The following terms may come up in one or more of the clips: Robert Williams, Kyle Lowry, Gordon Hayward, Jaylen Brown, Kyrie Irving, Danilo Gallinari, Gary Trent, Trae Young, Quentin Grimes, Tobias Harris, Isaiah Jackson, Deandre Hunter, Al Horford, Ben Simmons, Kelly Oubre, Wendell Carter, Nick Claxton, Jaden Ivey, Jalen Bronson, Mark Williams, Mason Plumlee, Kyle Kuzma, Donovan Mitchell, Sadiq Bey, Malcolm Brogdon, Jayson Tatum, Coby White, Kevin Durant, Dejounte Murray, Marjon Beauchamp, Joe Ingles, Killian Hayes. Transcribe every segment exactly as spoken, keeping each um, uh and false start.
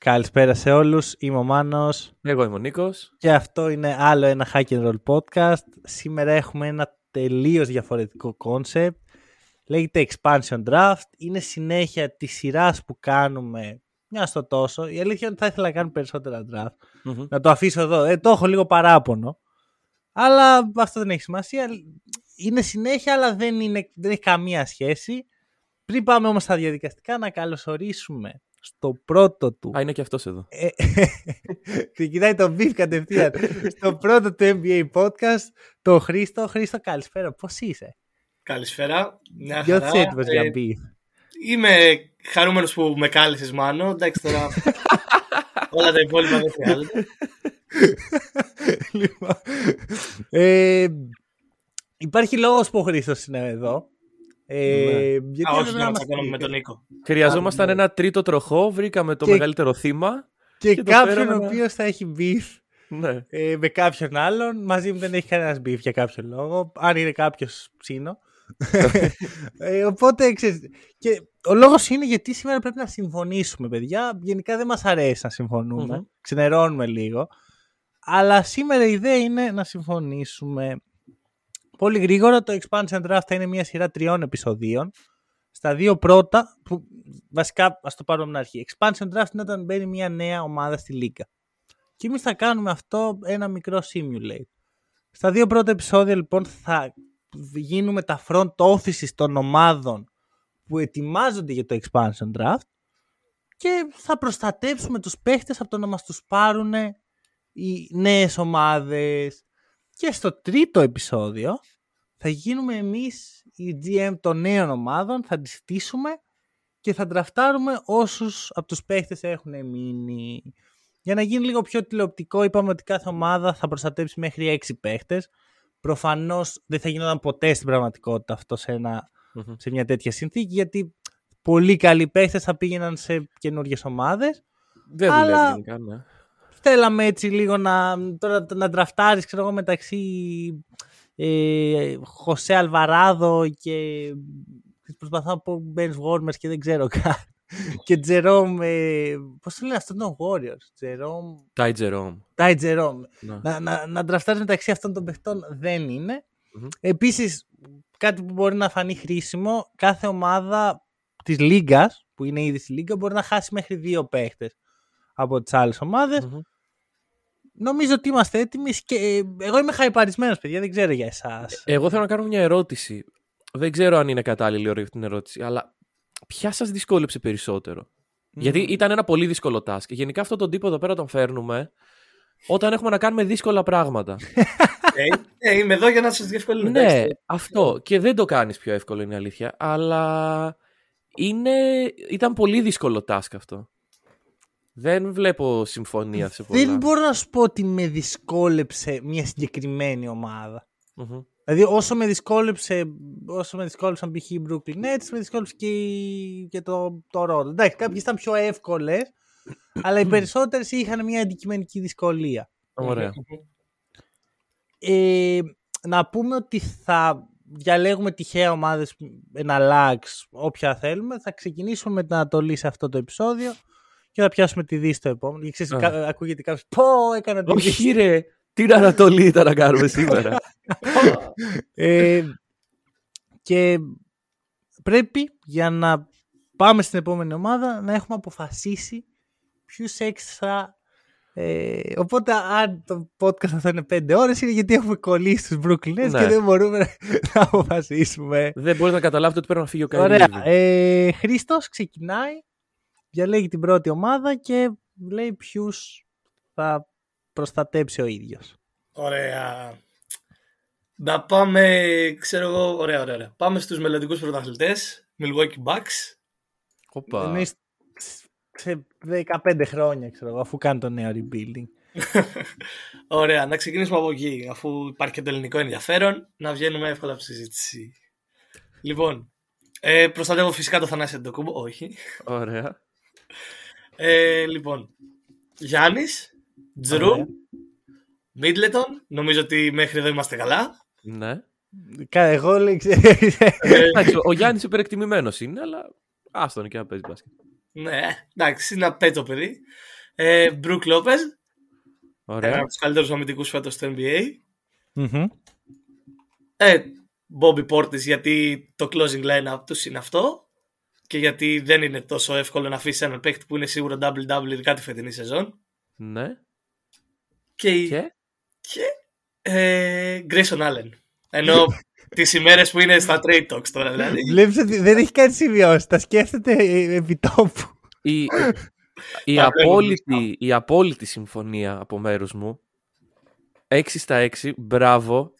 Καλησπέρα σε όλους, είμαι ο Μάνος. Εγώ είμαι ο Νίκος. Και αυτό είναι άλλο ένα Hack and Roll Podcast. Σήμερα έχουμε ένα τελείως διαφορετικό concept. Λέγεται Expansion Draft. Είναι συνέχεια της σειράς που κάνουμε μια στο τόσο. Η αλήθεια είναι ότι θα ήθελα να κάνω περισσότερα draft. Mm-hmm. Να το αφήσω εδώ. Ε, το έχω λίγο παράπονο. Αλλά αυτό δεν έχει σημασία. Είναι συνέχεια, αλλά δεν, είναι, δεν έχει καμία σχέση. Πριν πάμε όμως στα διαδικαστικά, να καλωσορίσουμε στο πρώτο του. Α, είναι και αυτός εδώ. Ξεκινάει το μπιφ κατευθείαν. Στο πρώτο του εν μπι έι podcast, το Χρήστο. Χρήστο, καλησπέρα. Πώς είσαι? Καλησπέρα. Μια χαρά. Ε, είμαι χαρούμενος που με κάλεσες, Μάνο. Εντάξει τώρα. Όλα τα υπόλοιπα δεν χρειάζεται. Λοιπόν, ε, υπάρχει λόγος που ο Χρήστος είναι εδώ. Ε, ναι. Α, όχι, να μας κάνουμε με τον Νίκο. Χρειαζόμασταν ναι. ένα τρίτο τροχό. Βρήκαμε το και... μεγαλύτερο θύμα. Και, και κάποιον ο οποίος θα έχει μπιφ ναι. ε, με κάποιον άλλον. Μαζί μου δεν έχει κανένας μπιφ για κάποιο λόγο. Αν είναι κάποιος, ψήνω. ε, Οπότε ξέρεις, και ο λόγος είναι γιατί σήμερα πρέπει να συμφωνήσουμε, παιδιά. Γενικά δεν μας αρέσει να συμφωνούμε. Mm-hmm. Ξενερώνουμε λίγο. Αλλά σήμερα η ιδέα είναι να συμφωνήσουμε. Πολύ γρήγορα, το Expansion Draft θα είναι μια σειρά τριών επεισοδίων. Στα δύο πρώτα, που βασικά ας το πάρουμε από την αρχή. Expansion Draft είναι όταν μπαίνει μια νέα ομάδα στη Λίγκα. Και εμείς θα κάνουμε αυτό ένα μικρό simulate. Στα δύο πρώτα επεισόδια λοιπόν θα γίνουμε τα front offices των ομάδων που ετοιμάζονται για το Expansion Draft και θα προστατέψουμε τους παίχτες από το να μας τους πάρουν οι νέες ομάδες. Και στο τρίτο επεισόδιο θα γίνουμε εμείς οι τζι εμ των νέων ομάδων, θα τις στήσουμε και θα ντραφτάρουμε όσους από τους παίχτες έχουν μείνει. Για να γίνει λίγο πιο τηλεοπτικό, είπαμε ότι κάθε ομάδα θα προστατέψει μέχρι έξι παίχτες. Προφανώς δεν θα γινόταν ποτέ στην πραγματικότητα αυτό σε, ένα, mm-hmm. σε μια τέτοια συνθήκη, γιατί πολύ καλοί παίχτες θα πήγαιναν σε καινούργιες ομάδες. Δεν δουλεύει αλλά... γενικά, ναι. Θέλαμε έτσι λίγο να, τώρα, να τραφτάρεις ξέρω εγώ, μεταξύ ε, Χωσέ Αλβαράδο και προσπαθώ να πω Μπένς Βόρμερς και δεν ξέρω κάτι. Και Τζερόμ, ε, πώς το λένε αυτό, είναι ο Warriors. Τζερόμ. Τάι Τζερόμ. Τάι Τζερόμ. Να τραφτάρεις μεταξύ αυτών των παιχτών δεν είναι. Mm-hmm. Επίσης κάτι που μπορεί να φανεί χρήσιμο, κάθε ομάδα της Λίγκας που είναι ήδη στη Λίγκα μπορεί να χάσει μέχρι δύο παίχτες από τις άλλες ομάδες. Mm-hmm. Νομίζω ότι είμαστε έτοιμοι και εγώ είμαι χαϊπαρισμένος, παιδιά, δεν ξέρω για εσάς. Εγώ θέλω να κάνω μια ερώτηση. Δεν ξέρω αν είναι κατάλληλη ώρα για την ερώτηση, αλλά ποια σας δυσκόλεψε περισσότερο? Mm-hmm. Γιατί ήταν ένα πολύ δύσκολο task. Γενικά αυτόν τον τύπο εδώ πέρα τον φέρνουμε όταν έχουμε να κάνουμε δύσκολα πράγματα. ε, ε, είμαι εδώ για να σας διευκολύνω. Ναι, αυτό. Και δεν το κάνεις πιο εύκολο, είναι αλήθεια. Αλλά είναι... ήταν πολύ δύσκολο task αυτό. Δεν βλέπω συμφωνία σε πολλά. Δεν μπορώ να σου πω ότι με δυσκόλεψε μια συγκεκριμένη ομάδα. Mm-hmm. Δηλαδή όσο με δυσκόλεψε, όσο με δυσκόλεψαν π.χ. οι Brooklyn Nets, με δυσκόλεψε και, και το, το Ρόντο. Εντάξει, κάποιες ήταν πιο εύκολες, αλλά οι περισσότερες είχαν μια αντικειμενική δυσκολία. Ωραία. Ε, να πούμε ότι θα διαλέγουμε τυχαία ομάδες εναλλάξ, όποια θέλουμε. Θα ξεκινήσουμε με την Ανατολή σε αυτό το επεισόδιο. Και θα πιάσουμε τη Δύση στο επόμενο. Ξέρεις, yeah. κα- ακούγεται κάποιος. Πω, έκανα τη Δύση. Όχι, ρε. Την Ανατολή ήταν να κάνουμε σήμερα. ε, και πρέπει για να πάμε στην επόμενη ομάδα να έχουμε αποφασίσει ποιους έξα. Ε, οπότε, αν το podcast αυτό είναι πέντε ώρες, είναι γιατί έχουμε κολλήσει στους Brooklyn Nets ναι. και δεν μπορούμε να αποφασίσουμε. Δεν μπορείτε να καταλάβετε ότι πρέπει να φύγει ο Καϊλίδη. Ωραία. Ε, Χρήστος ξεκινάει. Διαλέγει την πρώτη ομάδα και λέει ποιους θα προστατέψει ο ίδιος. Ωραία. Να πάμε, ξέρω εγώ, ωραία, ωραία, ωραία. Πάμε στους μελλοντικούς πρωταθλητές, Milwaukee Bucks. Οπα. Εννοείς σε δεκαπέντε χρόνια, ξέρω εγώ, αφού κάνει το νέο rebuilding. Ωραία, να ξεκινήσουμε από εκεί, αφού υπάρχει και το ελληνικό ενδιαφέρον, να βγαίνουμε εύκολα από τη συζήτηση. Λοιπόν, ε, προστατεύω φυσικά το Θανάση Αντετοκούνμπο, όχι. Ωραία. Ε, λοιπόν, Γιάννης, Τζρου, Μίτλετον, νομίζω ότι μέχρι εδώ είμαστε καλά. Ναι. Εγώ λέει... Ο Γιάννης υπερεκτιμημένος είναι, αλλά άστον και να παίζει μπάσκετ. Ναι, εντάξει, είναι ένα πέτο παιδί. Ε, Μπρουκ Λόπεζ. Ωραία. Ένα από τους καλύτερους αμυντικούς φέτος στο N B A. Mm-hmm. Ε, Μπόμπι Πόρτις, γιατί το closing line-up τους είναι αυτό. Και γιατί δεν είναι τόσο εύκολο να αφήσει έναν παίκτη που είναι σίγουρο double-double, ειδικά τη φετινή σεζόν. Ναι. Και... και... και ε, Grayson Allen. Ενώ τις ημέρες που είναι στα trade talks τώρα, δηλαδή. Βλέπεις ότι δεν έχει κάνει σημειώσει. Τα σκέφτεται επί τόπου. Η, η, απόλυτη, η απόλυτη συμφωνία από μέρους μου. έξι στα έξι. Μπράβο.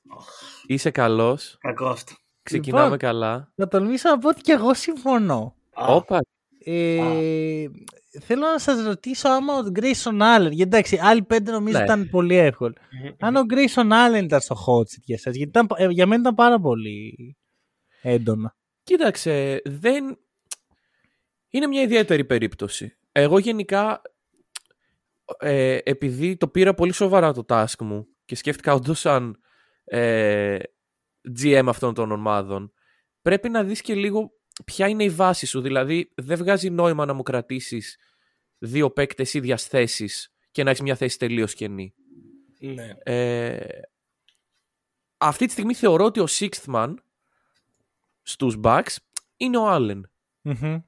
Είσαι καλός. Κακό αυτό. Ξεκινάμε λοιπόν, καλά. Να τολμήσω να πω ότι και εγώ συμφωνώ. Όπα. Ε, θέλω να σας ρωτήσω άμα ο Grayson Allen. Γιατί εντάξει, άλλοι πέντε νομίζω ναι. ήταν πολύ εύκολο. Mm-hmm. Αν ο Grayson Allen ήταν στο hot seat για εσάς, γιατί ήταν, ε, για μένα ήταν πάρα πολύ έντονα. Κοίταξε, δεν... είναι μια ιδιαίτερη περίπτωση. Εγώ γενικά, ε, επειδή το πήρα πολύ σοβαρά το task μου και σκέφτηκα όντως σαν ε, τζι εμ αυτών των ομάδων, πρέπει να δεις και λίγο ποια είναι η βάση σου. Δηλαδή, δεν βγάζει νόημα να μου κρατήσεις δύο παίκτες ίδιας θέσης και να έχεις μια θέση τελείως κενή. Ναι. Ε, αυτή τη στιγμή θεωρώ ότι ο sixth man στους Bucks είναι ο Allen. Mm-hmm.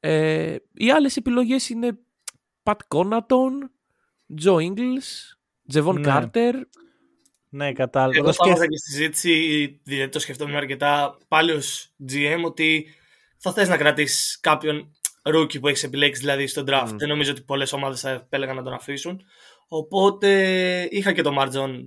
Ε, οι άλλες επιλογές είναι Pat Connaughton, Joe Ingles, Javon ναι. Carter. Ναι, κατάλαβα. Εγώ σκέφτηκα και στη συζήτηση, δηλαδή το σκεφτόμουν αρκετά πάλι ως τζι εμ, ότι θα θες να κρατήσεις κάποιον rookie που έχεις επιλέξει δηλαδή στον draft. Mm. Δεν νομίζω ότι πολλές ομάδες θα επέλεγαν να τον αφήσουν. Οπότε είχα και το Marjon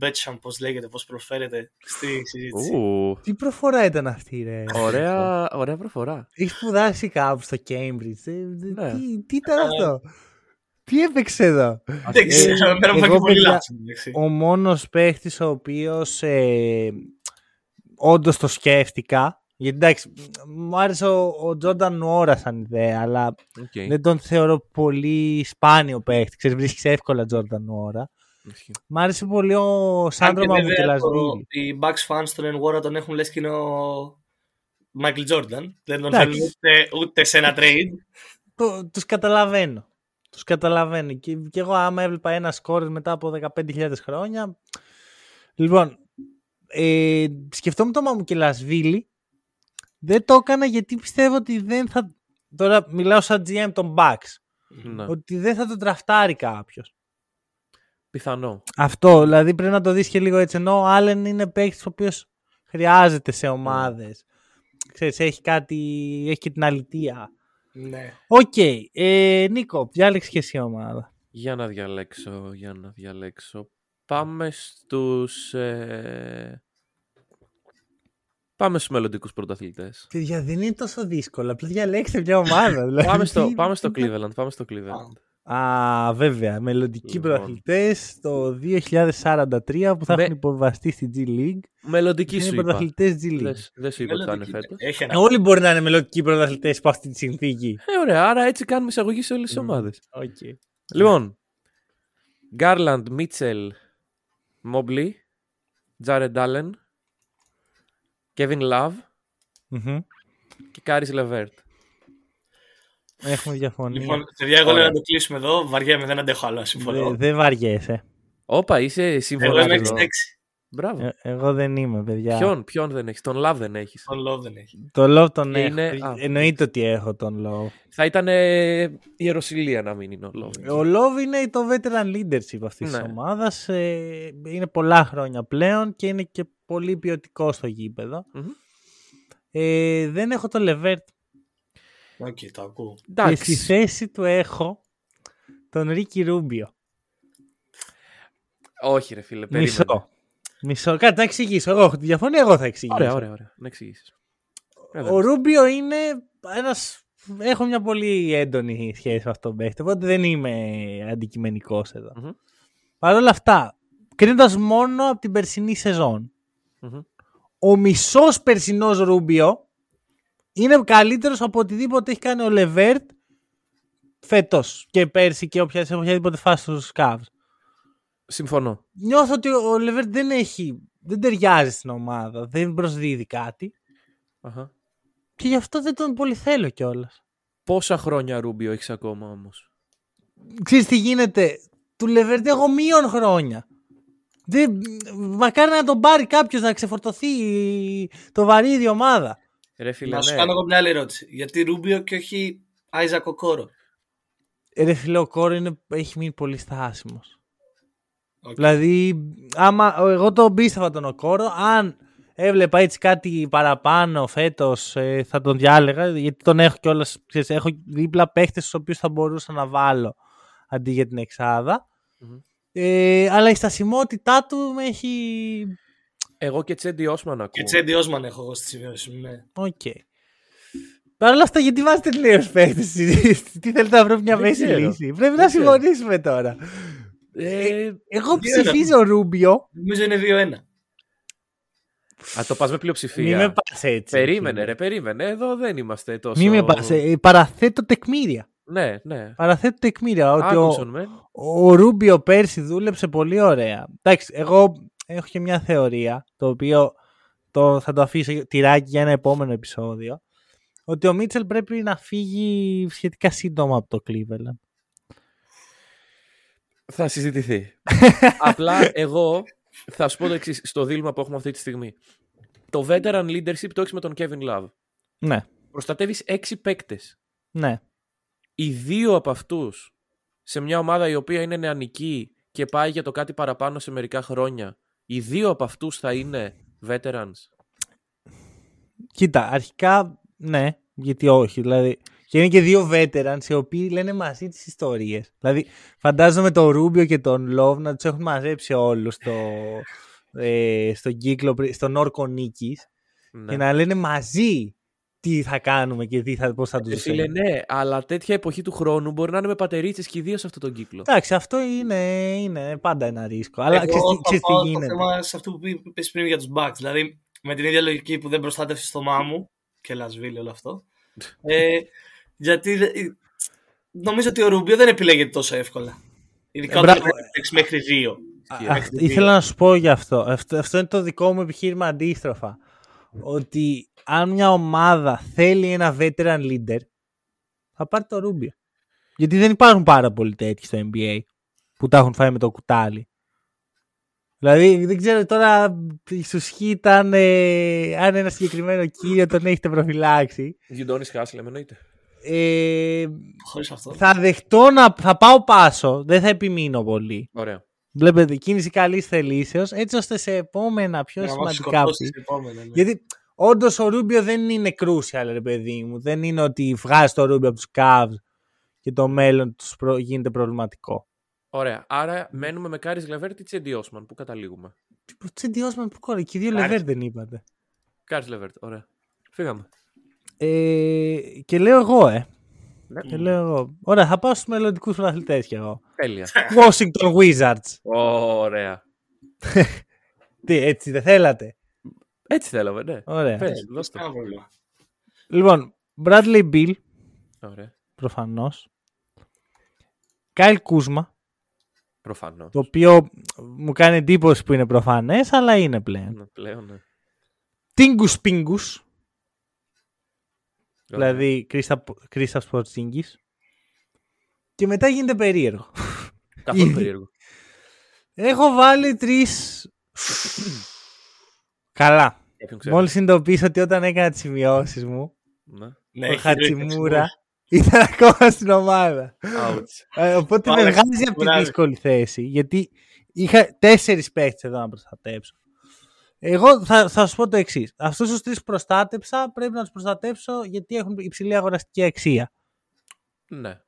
Beauchamp, πώς λέγεται, πώς προφέρεται, στη συζήτηση. Ου. Τι προφορά ήταν αυτή, ρε. Ωραία, ωραία προφορά. Έχεις σπουδάσει κάπου στο Cambridge. Ε, ναι. τι, τι ήταν αυτό. Τι έπαιξε εδώ. Δεν ξέρω, εμένα μου έκανε πολύ λάθος. Ο μόνος παίχτης ο οποίος ε, όντως το σκέφτηκα. Γιατί εντάξει, μου άρεσε ο Τζόνταν Νουόρα σαν ιδέα, αλλά okay. δεν τον θεωρώ πολύ σπάνιο παίχτη. Ξέρεις, βρίσκεις εύκολα Τζόνταν Νουόρα. Μ' άρεσε πολύ ο Σάντρο Μαμουκελασβίλη. Οι Bucks fans τον Νουόρα τον έχουν λες και είναι ο Μάικλ Τζόρνταν. Δεν τον θέλουν ούτε, ούτε σε ένα trade. Το, τους καταλαβαίνω. Τους καταλαβαίνω. Και, και εγώ άμα έβλεπα ένα σκόρ μετά από δεκαπέντε χιλιάδες χρόνια. Λοιπόν, ε, σκεφτόμουν το Μαμουκελασβίλη. Δεν το έκανα γιατί πιστεύω ότι δεν θα... Τώρα μιλάω σαν τζι εμ των Bucks. Ναι. Ότι δεν θα τον τραφτάρει κάποιος. Πιθανό. Αυτό, δηλαδή πρέπει να το δεις και λίγο έτσι. Ενώ ο Allen είναι παίκτης ο οποίος χρειάζεται σε ομάδες. Mm. Ξέρεις, έχει κάτι... έχει και την αλητεία. Ναι. Οκ. Okay. Ε, Νίκο, διάλεξε και εσύ ομάδα. Για να διαλέξω, για να διαλέξω. Πάμε στους... Ε... Πάμε στους μελλοντικούς πρωταθλητές. Παιδιά, δεν είναι τόσο δύσκολο. Απλά διαλέξτε μια ομάδα. Δηλαδή. πάμε, στο, πάμε στο Cleveland. Πάμε στο Cleveland. Α, βέβαια. Μελλοντικοί λοιπόν. Πρωταθλητές το δύο χιλιάδες σαράντα τρία που θα με... έχουν υποβαστεί στη G League. Μελλοντικοί σου είπα. Δεν σου είπα ότι θα είναι φέτος. Ένα... Όλοι μπορεί να είναι μελλοντικοί πρωταθλητές που αυτή τη συνθήκη. Ε, ωραία. Άρα έτσι κάνουμε εισαγωγή σε όλες τις mm. ομάδες. Okay. Λοιπόν, Garland, Mitchell, Mobley, Jarrett Allen, Kevin Love mm-hmm. και Caris LeVert. Έχουμε διαφωνία. Λοιπόν, παιδιά, εγώ λέω να το κλείσουμε εδώ. Βαριέμαι, δεν αντέχω άλλο. Συμφωνώ. Δεν βαριέσαι. Όπα, είσαι συμφωνός. Εγώ είμαι έξι. Μπράβο. Ε, εγώ δεν είμαι, παιδιά. Ποιον, ποιον δεν έχεις. Τον Love δεν έχεις. Τον Love δεν έχεις. Τον Love τον είναι... έχω. Α, εννοείται ότι έχω τον Love. Θα ήταν ε, ιεροσυλία να μην είναι ο Love. Ο Love είναι το veteran leadership αυτής ναι. της ομάδας. Ε, είναι πολλά χρόνια πλέον και είναι και πολύ ποιοτικό στο γήπεδο. Mm-hmm. Ε, δεν έχω το LeVert. Okay, το ακούω. Και στη θέση του έχω τον Ricky Rubio. Όχι ρε φίλε, περίμενε. Μισό. Μισό. Κάτι να εξηγήσω. Εγώ έχω τη διαφωνία, εγώ θα εξηγήσω. Ωραία, ωραία, ωραία. Να εξηγήσεις. Ο Rubio είναι ένας έχω μια πολύ έντονη σχέση με αυτόν τον παίχτη, οπότε δεν είμαι αντικειμενικός εδώ. Mm-hmm. Παρ' όλα αυτά, κρίνοντας μόνο από την περσινή σεζόν, mm-hmm. ο μισός περσινός Ρούμπιο είναι καλύτερος από οτιδήποτε έχει κάνει ο Λεβέρτ φέτος και πέρσι και όποια, σε οποιαδήποτε φάση στους Cavs. Συμφωνώ. Νιώθω ότι ο Λεβέρτ δεν έχει, δεν ταιριάζει στην ομάδα, δεν προσδίδει κάτι. Uh-huh. Και γι' αυτό δεν τον πολύ θέλω κιόλας. Πόσα χρόνια Ρούμπιο έχεις ακόμα όμως? Ξέρεις τι γίνεται? Του Λεβέρτ έχω μείον χρόνια. Δεν... Μακάρι να τον πάρει κάποιος να ξεφορτωθεί το βαρύδι η ομάδα. Ρε φίλε, να σου κάνω εγώ μια άλλη ερώτηση. Γιατί Ρούμπιο και όχι Άιζακ Οκόρο? Ρε φίλε, ο Κόρο είναι... έχει μείνει πολύ στάσιμος. Okay. Δηλαδή, άμα... εγώ τον πίστευα τον Οκόρο. Αν έβλεπα έτσι κάτι παραπάνω φέτος, ε, θα τον διάλεγα. Γιατί τον έχω κιόλας. Ξέρεις, έχω δίπλα παίχτες στους οποίους θα μπορούσα να βάλω αντί για την εξάδα. Mm-hmm. Ε, αλλά η στασιμότητά του με έχει... Εγώ και Cedi Osman ακούω. Και Cedi Osman έχω εγώ στη σημείωση μου, ναι. Οκ. Παρ' όλα αυτά, γιατί βάζετε νέους παίχτες? Τι θέλετε να βρω μια μέση λύση? Πρέπει να συμφωνήσουμε τώρα. Ε, εγώ ψηφίζω Ρούμπιο. Νομίζω είναι δύο ένα. Α, το πας με πλειοψηφία. Μην με πας έτσι. Περίμενε ρε, περίμενε. Εδώ δεν είμαστε τόσο... Μην με πας. Παραθέτω τεκμήρια. Ναι, ναι. Παραθέτω τεκμήρια. Άκουσον με. Ο Ρούμπιο πέρσι δούλεψε πολύ ωραία. Εντάξει, εγώ... έχω και μια θεωρία, το οποίο το, θα το αφήσω τυράκι για ένα επόμενο επεισόδιο, ότι ο Μίτσελ πρέπει να φύγει σχετικά σύντομα από το Cleveland. Θα συζητηθεί. Απλά εγώ θα σου πω το εξής, στο δίλημμα που έχουμε αυτή τη στιγμή. Το veteran leadership το έχεις με τον Kevin Love. Ναι. Προστατεύεις έξι παίκτες. Ναι. Οι δύο από αυτούς σε μια ομάδα η οποία είναι νεανική και πάει για το κάτι παραπάνω σε μερικά χρόνια, οι δύο από αυτούς θα είναι veterans. Κοίτα, αρχικά ναι, γιατί όχι. Δηλαδή, και είναι και δύο veterans οι οποίοι λένε μαζί τις ιστορίες. Δηλαδή, φαντάζομαι τον Ρούμπιο και τον Λόβ να τους έχουν μαζέψει όλους στο, ε, στον κύκλο, στον όρκο νίκης, ναι, και να λένε μαζί τι θα κάνουμε και τι θα, πώς θα τους φέρουμε. Ναι, αλλά τέτοια εποχή του χρόνου μπορεί να είναι με πατερίτσες και ιδίως σε αυτόν τον κύκλο. Εντάξει, αυτό είναι, είναι πάντα ένα ρίσκο. Αλλά ξέρεις τι γίνεται. Εγώ θα πάω σε αυτό που είπες πριν για τους Bucks. Δηλαδή, με την ίδια λογική που δεν προστάτευσες το Μάμου και Λασβίλη όλο αυτό. ε, γιατί νομίζω ότι ο Ρούμπιο δεν επιλέγεται τόσο εύκολα. Ειδικά όταν επιλέξει μέχρι δύο. Ήθελα να σου πω γι' αυτό. αυτό. Αυτό είναι το δικό μου επιχείρημα αντίστροφα. Ότι αν μια ομάδα θέλει ένα veteran leader, θα πάρει το Ρούμπιο. Γιατί δεν υπάρχουν πάρα πολλοί τέτοιοι στο N B A που τα έχουν φάει με το κουτάλι. Δηλαδή δεν ξέρω τώρα στους Χ ήταν, ε, αν ένα συγκεκριμένο κύριο τον έχετε προφυλάξει. Γιουντόνις Χάσλεμ εννοείται. Ε, Χωρίς αυτό. Θα δεχτώ να θα πάω πάσο, δεν θα επιμείνω πολύ. Ωραία. Βλέπετε, κίνηση καλής θελήσεως, έτσι ώστε σε επόμενα πιο yeah, σημαντικά. Επόμενα, ναι. Γιατί όντως ο Ρούμπιο δεν είναι crucial, ρε παιδί μου. Δεν είναι ότι βγάζει το Ρούμπιο από τους Cavs και το μέλλον τους προ... γίνεται προβληματικό. Ωραία. Άρα μένουμε με Caris LeVert ή Cedi Osman. Πού καταλήγουμε? Cedi Osman που κόρη. Και δύο Caris LeVert δεν είπατε. Caris LeVert, ωραία. Φύγαμε. Ε, και λέω εγώ, ε. Ναι. Και λέω εγώ. Ωραία, θα πάω στους μελλοντικούς πρωταθλητές κι εγώ. Τέλεια. Washington Wizards. Ωραία. Τι, έτσι δεν θέλατε? Έτσι θέλαμε, ναι. Ωραία. Πες, δώσ' το. Λοιπόν, Bradley Beal. Ωραία. Προφανώς. Kyle Kuzma. Προφανώς. Το οποίο μου κάνει εντύπωση που είναι προφανές, αλλά είναι πλέον. Είναι πλέον, ναι. Tingus Pingus. Δηλαδή Κρίσταπ Πορτσίνγκης. Και μετά γίνεται περίεργο. Καθόλου περίεργο. Έχω βάλει τρεις. Καλά. Μόλις συνειδητοποίησα ότι όταν έκανα τις σημειώσεις μου, ναι, ο Χατσιμούρα ήταν ακόμα στην ομάδα. Οπότε με βγάζει από τη δύσκολη θέση. Γιατί είχα τέσσερις παίχτες εδώ να προστατέψω. Εγώ θα, θα σου πω το εξής. Αυτούς τους τρεις προστάτεψα, πρέπει να τους προστατέψω γιατί έχουν υψηλή αγοραστική αξία. Ναι.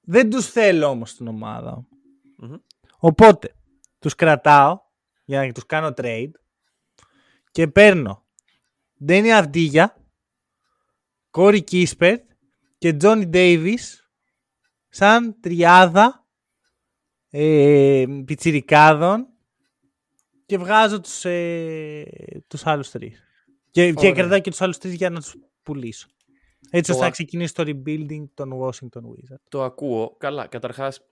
Δεν τους θέλω όμως στην ομάδα. Mm-hmm. Οπότε τους κρατάω για να τους κάνω trade και παίρνω Ντένι Αυντίγια, Κόρι Κίσπερτ και Johnny Davis σαν τριάδα ε, πιτσιρικάδων και βγάζω τους, ε, τους άλλους τρεις. Και, και κρατάω και τους άλλους τρεις για να τους πουλήσω. Έτσι ώστε να ξεκινήσει το rebuilding των Washington Wizards. Το ακούω. Καλά. Καταρχάς,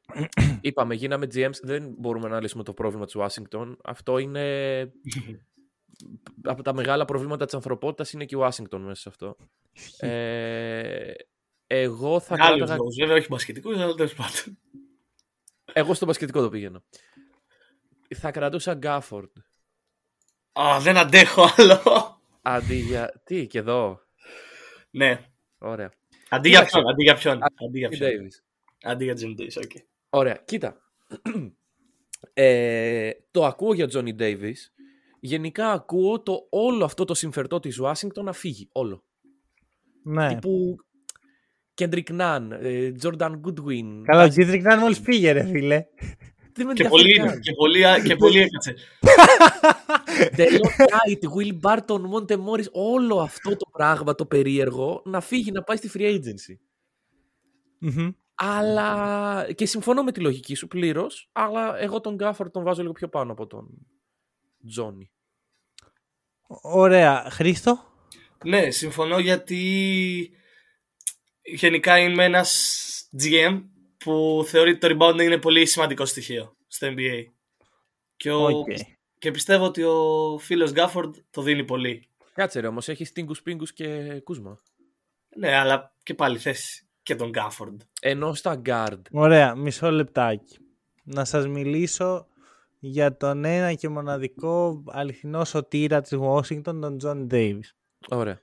είπαμε, γίναμε τζι εμς. Δεν μπορούμε να λύσουμε το πρόβλημα της Washington. Αυτό είναι... από τα μεγάλα προβλήματα της ανθρωπότητας είναι και η Washington μέσα σε αυτό. ε, εγώ θα κρατάγα... Βέβαια όχι μπασκετικούς, αλλά τέλος πάντων. Εγώ στο μπασκετικό το πήγαινα. Θα κρατούσα Γκάφορντ. Α, δεν αντέχω άλλο. Αντί για... Τι, και εδώ... Ναι. Ωραία. Αντί για ποιον. Αντί για ποιον. Αντί για Τζιμ Ντέιβις. Okay. Ωραία. Κοίτα. ε, το ακούω για Τζόνι Ντέιβις. Γενικά ακούω το όλο αυτό το συμφερτό της Ουάσιγκτον να φύγει. Όλο. Ναι. Τύπου Κέντρικ Ναν, Τζόρνταν Γκούντουιν. Καλά, ο Κέντρικ Ναν μόλις πήγε, ρε φίλε. Και πολύ, και πολύ, και πολύ έκατσε. Τελό Κάιτ, Will Barton, Monte Morris, όλο αυτό το πράγμα το περίεργο να φύγει, να πάει στη free agency. Mm-hmm. Αλλά και συμφωνώ με τη λογική σου πλήρως, αλλά εγώ τον Γκάφορντ τον βάζω λίγο πιο πάνω από τον Τζόνι. Ωραία. Χρήστο. Ναι, συμφωνώ γιατί γενικά είμαι ένας τζι εμ που θεωρεί ότι το rebounding είναι πολύ σημαντικό στοιχείο στο εν μπι έι. Και, ο... okay. και πιστεύω ότι ο φίλος Γκάφορντ το δίνει πολύ. Κάτσε ρε, όμως έχει Τίνγκους Πίνγκους και Κούσμα. Ναι, αλλά και πάλι θες και τον Γκάφορντ. Ενώ στα guard. Ωραία, μισό λεπτάκι. Να σας μιλήσω για τον ένα και μοναδικό αληθινό σωτήρα της Washington, τον Τζον Ντέιβις. Ωραία.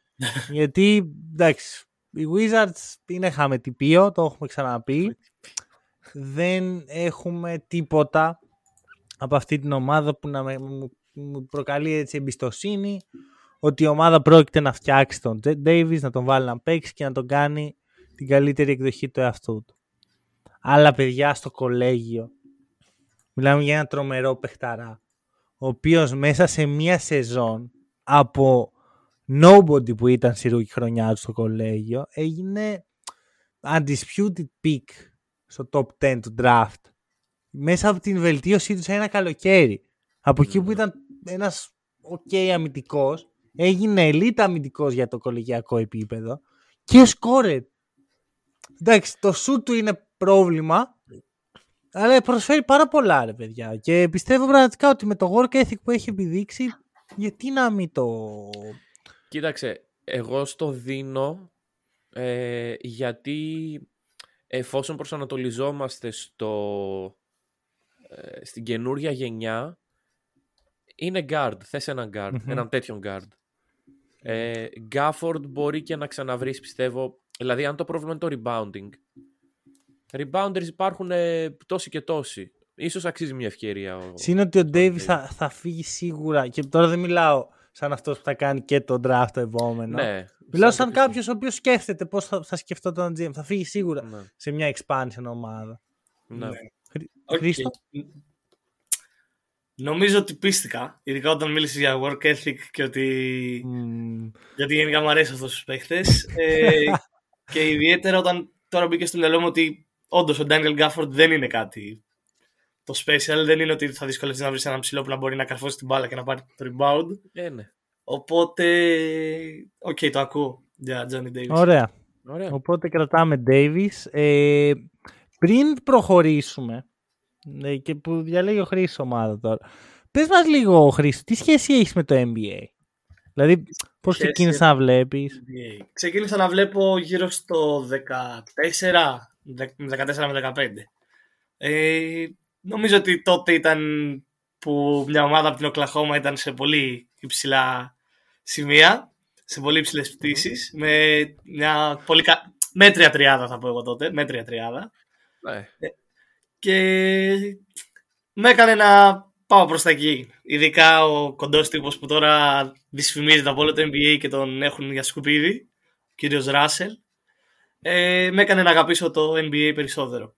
Γιατί, εντάξει, οι Wizards είναι χαμετυπίο, το έχουμε ξαναπεί. Δεν έχουμε τίποτα από αυτή την ομάδα που να με, μου, μου προκαλεί έτσι εμπιστοσύνη ότι η ομάδα πρόκειται να φτιάξει τον Ντέιβις, να τον βάλει να παίξει και να τον κάνει την καλύτερη εκδοχή του εαυτού του. Άλλα παιδιά στο κολέγιο. Μιλάμε για ένα τρομερό παιχταρά, ο οποίος μέσα σε μία σεζόν από nobody που ήταν στη ρούκη χρονιά του στο κολέγιο έγινε undisputed pick στο top δέκα του draft μέσα από την βελτίωσή του σε ένα καλοκαίρι. Από εκεί που ήταν ένας ok αμυντικός έγινε elite αμυντικός για το κολεγιακό επίπεδο και σκόρε. Εντάξει, το shoot του είναι πρόβλημα, αλλά προσφέρει πάρα πολλά, ρε παιδιά. Και πιστεύω πραγματικά ότι με το work ethic που έχει επιδείξει, γιατί να μην το... Κοίταξε, εγώ στο δίνω ε, γιατί εφόσον προσανατολιζόμαστε στο, ε, στην καινούρια γενιά, είναι guard, θες έναν guard, mm-hmm. έναν τέτοιον guard. Ε, Γκάφορντ μπορεί και να ξαναβρεις, πιστεύω. Δηλαδή, αν το πρόβλημα είναι το rebounding, rebounders υπάρχουν ε, τόσοι και τόσοι. Ίσως αξίζει μια ευκαιρία. Ο... Συν ότι ο Ντέιβις θα, θα φύγει σίγουρα. Και τώρα δεν μιλάω σαν αυτός που θα κάνει και τον draft το επόμενο. Ναι, μιλάω σαν κάποιος ο οποίος σκέφτεται πώς θα, θα σκεφτόταν τζι εμ. Θα φύγει σίγουρα ναι. σε μια expansion ομάδα. Ναι. Ναι. Okay. Χρήστο. Νομίζω ότι πίστηκα, ειδικά όταν μίλησε για work ethic και ότι... Mm. Γιατί γενικά μου αρέσει αυτός τους παίχτες. ε, και ιδιαίτερα όταν τώρα μπήκε στο μυαλό μου ότι όντως ο Ντάνιελ Γκάφορντ δεν είναι κάτι το special, δεν είναι ότι θα δυσκολευτεί να βρει έναν ψηλό που να μπορεί να καρφώσει την μπάλα και να πάρει το rebound. Ε, ναι. Οπότε, οκ, okay, το ακούω για yeah, Johnny Davis. Ωραία. Ωραία. Οπότε κρατάμε Davis. Ε, πριν προχωρήσουμε, ε, και που διαλέγει ο Χρήστος ομάδα τώρα, πες μας λίγο, Χρήστο, τι σχέση έχεις με το εν μπι έι. Δηλαδή, πώς ξεκίνησα να βλέπεις. Ξεκίνησα να βλέπω γύρω στο δεκατέσσερα με δεκαπέντε. Ε, νομίζω ότι τότε ήταν που μια ομάδα από την Οκλαχώμα ήταν σε πολύ υψηλά σημεία, σε πολύ υψηλές πτήσεις, mm-hmm. με μια πολύ κα... μέτρια τριάδα θα πω εγώ τότε, μέτρια τριάδα. Yeah. Ε, και με έκανε να πάω προς τα εκεί. Ειδικά ο κοντός τύπος που τώρα δυσφημίζεται από όλο το εν μπι έι και τον έχουν για σκουπίδι, ο κύριος Ράσελ, ε, με έκανε να αγαπήσω το εν μπι έι περισσότερο.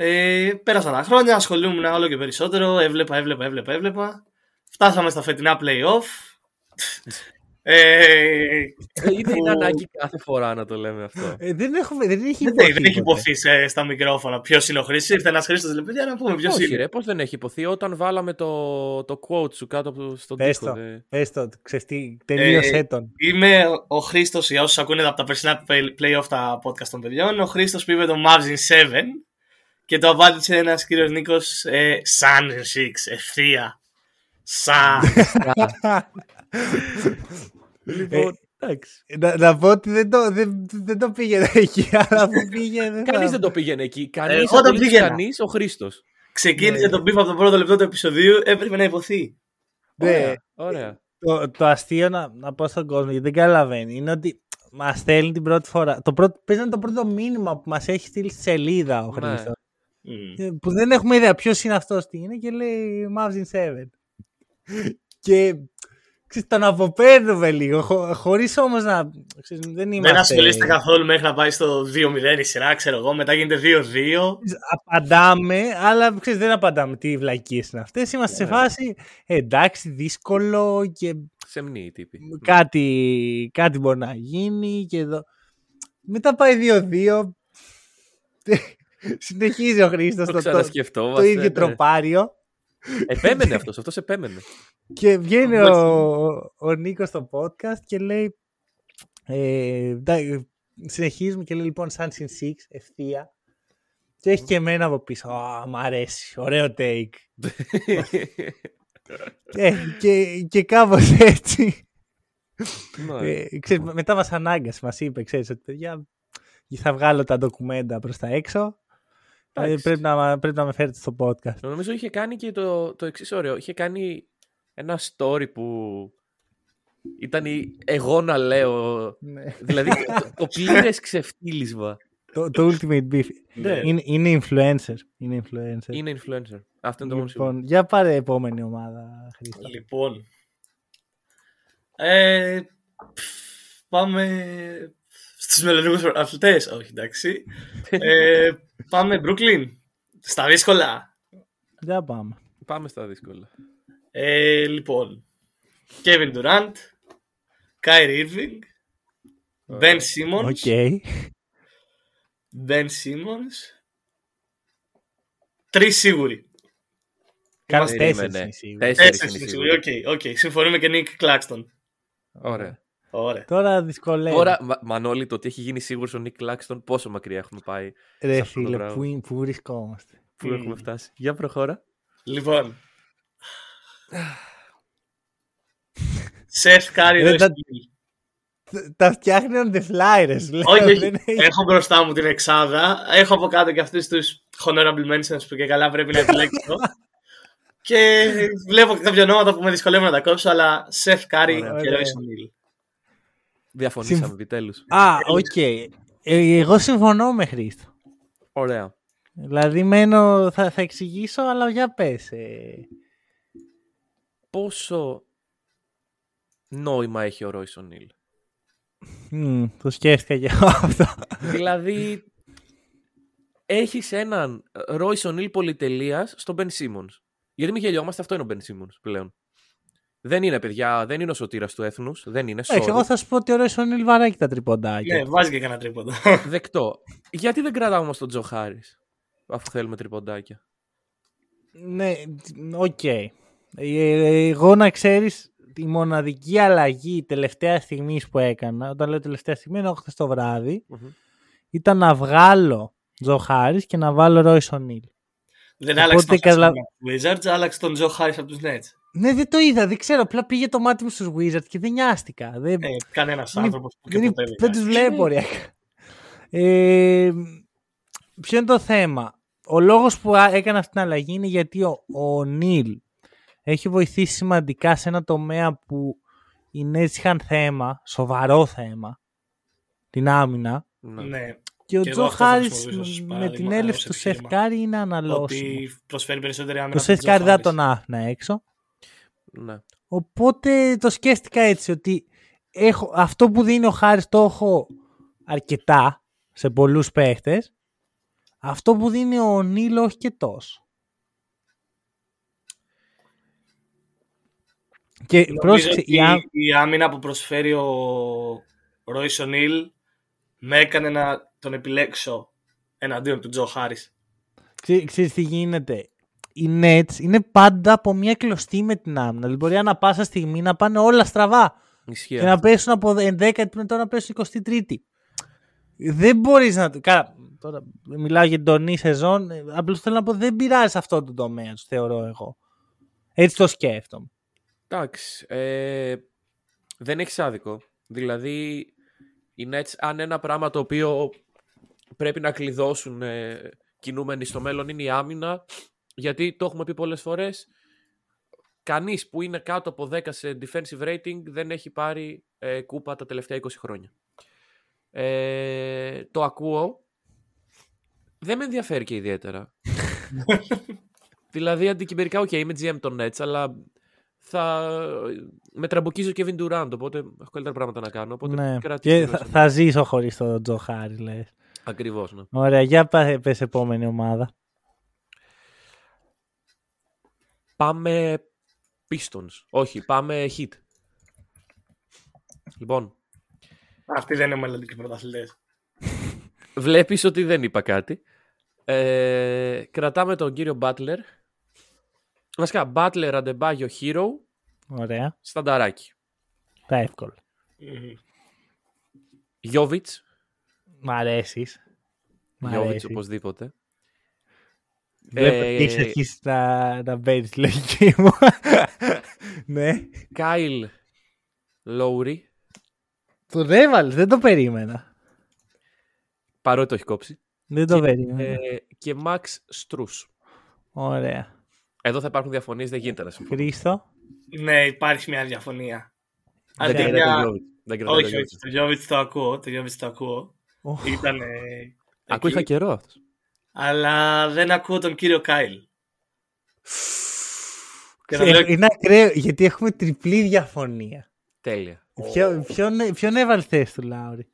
Ε, πέρασαν τα χρόνια, ασχολούμουν όλο και περισσότερο, έβλεπα, έβλεπα, έβλεπα, έβλεπα. Φτάσαμε στα φετινά play-off. Είναι που... ανάγκη κάθε φορά να το λέμε αυτό. Ε, δεν, έχουμε, δεν έχει υποθεί, δεν έχει υποθεί σε, στα μικρόφωνα. Ποιος είναι ο Χρήστος, ήρθε ένας Χρήστος λεπτά να πούμε ποιος. Όχι, είναι. Ρε, πώς δεν έχει υποθεί όταν βάλαμε το, το quote σου κάτω από στον τοίχο. Πες το, ξεφτεί, τελείωσέ τον. Είμαι ο Χρήστος, για όσους ακούνε από τα περσινά play-off τα podcast των παιδιών, ο Χρήστος που είπε το Mavs in seven και το απάντησε ένας κύριος Νίκος ε, Sun in six, ευθεία. Σαν. Λοιπόν, ε, να, να πω ότι δεν το, δεν, δεν το πήγαινε εκεί, αλλά που πήγαινε. Κανείς δεν το πήγαινε εκεί. Κανείς, ε, πήγαινε. Κανείς ο Χρήστος. Ξεκίνησε ναι. τον πίπα από το πρώτο λεπτό του επεισοδίου, έπρεπε να υποθεί. Ναι, ωραία. ωραία. Το, το αστείο να, να πω στον κόσμο, γιατί δεν καταλαβαίνει, είναι ότι μας στέλνει την πρώτη φορά. Το πρώτο, παίζανε το πρώτο μήνυμα που μας έχει στείλει στη σελίδα ο Χρήστος. Ναι. Που δεν έχουμε ιδέα ποιος είναι αυτός, τι είναι, και λέει Mavs in seven. Και. Ξέρεις, τον αποπαίρνουμε λίγο, χω, χωρίς όμως να... Ξέρεις, δεν είμαστε... Δεν ασχολείστε καθόλου μέχρι να πάει στο δύο μηδέν η σειρά, ξέρω εγώ, μετά γίνεται δύο δύο. Απαντάμε, αλλά ξέρεις, δεν απαντάμε τι βλακίες είναι αυτές. Είμαστε yeah. σε φάση, εντάξει, δύσκολο και... Σεμνή η τύπη. Κάτι, κάτι μπορεί να γίνει και εδώ. Μετά πάει δύο δύο. Συνεχίζει ο Χρήστος το, το, το, το ίδιο τροπάριο. Επέμενε αυτός, αυτός επέμενε. Και βγαίνει ο, ο, ο Νίκος στο podcast και λέει ε, συνεχίζουμε και λέει λοιπόν Suns in six ευθεία και έχει και εμένα από πίσω. Α, μ' αρέσει, ωραίο take. και, και, και κάπως έτσι ε, ξέρεις, μετά μας ανάγκασε, μας είπε ξέρεις ότι παιδιά θα βγάλω τα ντοκουμέντα προς τα έξω. Πρέπει να, πρέπει να με φέρετε στο podcast. Νομίζω είχε κάνει και το, το εξής ωραίο. Είχε κάνει ένα story που ήταν η, εγώ να λέω. Ναι. Δηλαδή το, το πλήρες ξεφτύλισμα. το, το ultimate beef. Ναι. Είναι, είναι, influencer. είναι influencer. Είναι influencer. Αυτό είναι το λοιπόν, μόνο. Για πάρε επόμενη ομάδα, Χρήστο. Λοιπόν. Ε, πάμε... Στους μελλοντικούς αθλητές. Όχι, εντάξει. ε, πάμε, Brooklyn. Στα δύσκολα. Δεν πάμε. Πάμε στα δύσκολα. Ε, λοιπόν. Kevin Durant. Kyrie Irving. Okay. Ben Simmons. Okay. Ben Simmons. Τρεις σίγουροι. Κάνε τέσσερις σίγουροι. Τέσσερις σίγουροι. Οκ, οκ. Συμφωνούμε και Nick Claxton. Ωραία. Ωραία. Τώρα δυσκολεύει. Τώρα, Μα, Μανώλη, το ότι έχει γίνει σίγουρος ο Νικ Κλάκστον, πόσο μακριά έχουμε πάει. Ρε φίλε, πού, πού βρισκόμαστε. Πού mm. έχουμε φτάσει. Για προχώρα. Λοιπόν. Σεφ Κάρι Ρεσίλ. Τα, τα φτιάχνει on the fly, ρε. Όχι, δεν έχει. Έχω μπροστά μου την εξάδα. Έχω από κάτω και αυτούς τους honorable mentions που και καλά πρέπει να επιλέξω. Και βλέπω και κάποια ονόματα που με δυσκολεύουν να τα κόψω, αλλά Σεφ Κάρι και Ρόις Ο'Νίλ. Διαφωνήσαμε Συμφ... επιτέλους. Α, οκ. Okay. Ε, εγώ συμφωνώ με Χρήστο. Ωραία. Δηλαδή, μένω, θα, θα εξηγήσω, αλλά για πες. Ε... Πόσο νόημα έχει ο Royce O'Neale. Mm, το σκέφτηκα και αυτό. Δηλαδή, έχεις έναν Royce O'Neale πολυτελείας στον Ben Simmons. Γιατί μην γελιόμαστε, αυτό είναι ο Ben Simmons πλέον. Δεν είναι, παιδιά, δεν είναι ο σωτήρας του έθνους. Δεν είναι. Sorry. Εγώ θα σου πω ότι ο Royce O'Neale βαράει τα τριποντάκια. Ναι, yeah, βάζει και κανένα τρίποντα. Δεκτό. Γιατί δεν κρατάμε όμως τον Τζο Χάρις, αφού θέλουμε τριποντάκια. Ναι, οκ. Okay. Εγώ να ξέρεις, η μοναδική αλλαγή τελευταία στιγμή που έκανα, όταν λέω τελευταία στιγμή, είναι χθες το βράδυ, mm-hmm. ήταν να βγάλω Τζο Χάρις και να βάλω Royce O'Neale. Δεν άλλαξε τον καλά... Wizards, άλλαξε τον Τζο Χάρις από τους Nets. Ναι, δεν το είδα, δεν ξέρω. Απλά πήγε το μάτι μου στους Wizards και δεν νοιάστηκα. Δεν... Ε, κανένας άνθρωπος που και ποτέ δεν τους βλέπω, ρε. ε, Ποιο είναι το θέμα. Ο λόγος που έκανε αυτή την αλλαγή είναι γιατί ο, ο Νίλ έχει βοηθήσει σημαντικά σε ένα τομέα που οι Nets είχαν θέμα, σοβαρό θέμα, την άμυνα. Ναι. Και ο Τζο Χάρις με την έλευση του Σεφ Κάρι είναι αναλώσιμο. Ότι προσφέρει περισσότερη άμυνα. Το Σεφ Κάρι δεν τον άφηνα έξω. Ναι. Οπότε το σκέφτηκα έτσι, ότι έχω, αυτό που δίνει ο Χάρις το έχω αρκετά σε πολλούς παίχτες. Αυτό που δίνει ο Νίλο όχι και τόσο. Και πρόσεξε, η, α... η άμυνα που προσφέρει ο Royce O'Neale με έκανε να τον επιλέξω εναντίον του Τζο Χάρις. Ξέρεις τι γίνεται. Οι Nets είναι πάντα από μια κλωστή με την άμυνα. Δηλαδή μπορεί ανά πάσα στιγμή να πάνε όλα στραβά. Ισχύει. Και να πέσουν από ενδέκατη μετά να πέσουν εικοστή τρίτη. Δεν μπορείς να... Καλά, τώρα μιλάω για την τωρινή σεζόν. Απλώς θέλω να πω δεν πειράζει αυτό το τομέα του, θεωρώ εγώ. Έτσι το σκέφτομαι. Εντάξει. Ε, δεν έχεις άδικο. Δηλαδή οι Nets αν ένα πράγμα το οποίο πρέπει να κλειδώσουν ε, κινούμενοι στο μέλλον είναι η άμυνα. Γιατί το έχουμε πει πολλές φορές, κανείς που είναι κάτω από δέκα σε defensive rating δεν έχει πάρει ε, κούπα τα τελευταία είκοσι χρόνια. Ε, το ακούω. Δεν με ενδιαφέρει και ιδιαίτερα. Δηλαδή αντικειμενικά, οκ, okay, είμαι τζι εμ των Nets, αλλά θα με τραμποκίζω Kevin Durant, οπότε έχω καλύτερα πράγματα να κάνω. Οπότε ναι. Και θα, θα ζήσω χωρίς τον Τζο Χάρι, λες. Ακριβώς, ναι. Ωραία, για πες, πες επόμενη ομάδα. Πάμε Pistons. Όχι, πάμε Heat. Λοιπόν. Αυτοί δεν είναι μελλοντικοί πρωταθλητές. Βλέπεις ότι δεν είπα κάτι. Ε, κρατάμε τον κύριο Butler. Βασικά, Butler, Αντεμπάγιο, Hero. Ωραία. Στανταράκι. Τα εύκολα. Γιόβιτς. Μ' αρέσεις. Γιόβιτς οπωσδήποτε. Έχεις αρχίσει να μπαίνεις τη λογική μου. Ναι. Kyle Lowry. Τον έβαλες, δεν το περίμενα. Παρότι το έχει κόψει. Δεν το περίμενα. Και Max Strus. Ωραία. Εδώ θα υπάρχουν διαφωνίες, δεν γίνεται να συμφωνώ. Χρήστο. Ναι, υπάρχει μια διαφωνία. Δεν κρατάει το Γιόβιτς. Όχι, το Γιόβιτς το ακούω. Το Γιόβιτς το ακούω. Ακούγα καιρό αυτός. Αλλά δεν ακούω τον κύριο Κάιλ. Λέω... Είναι ακραίο, γιατί έχουμε τριπλή διαφωνία. Τέλεια. Ποιο, ποιον, ποιον έβαλε θέση του Λάουρη?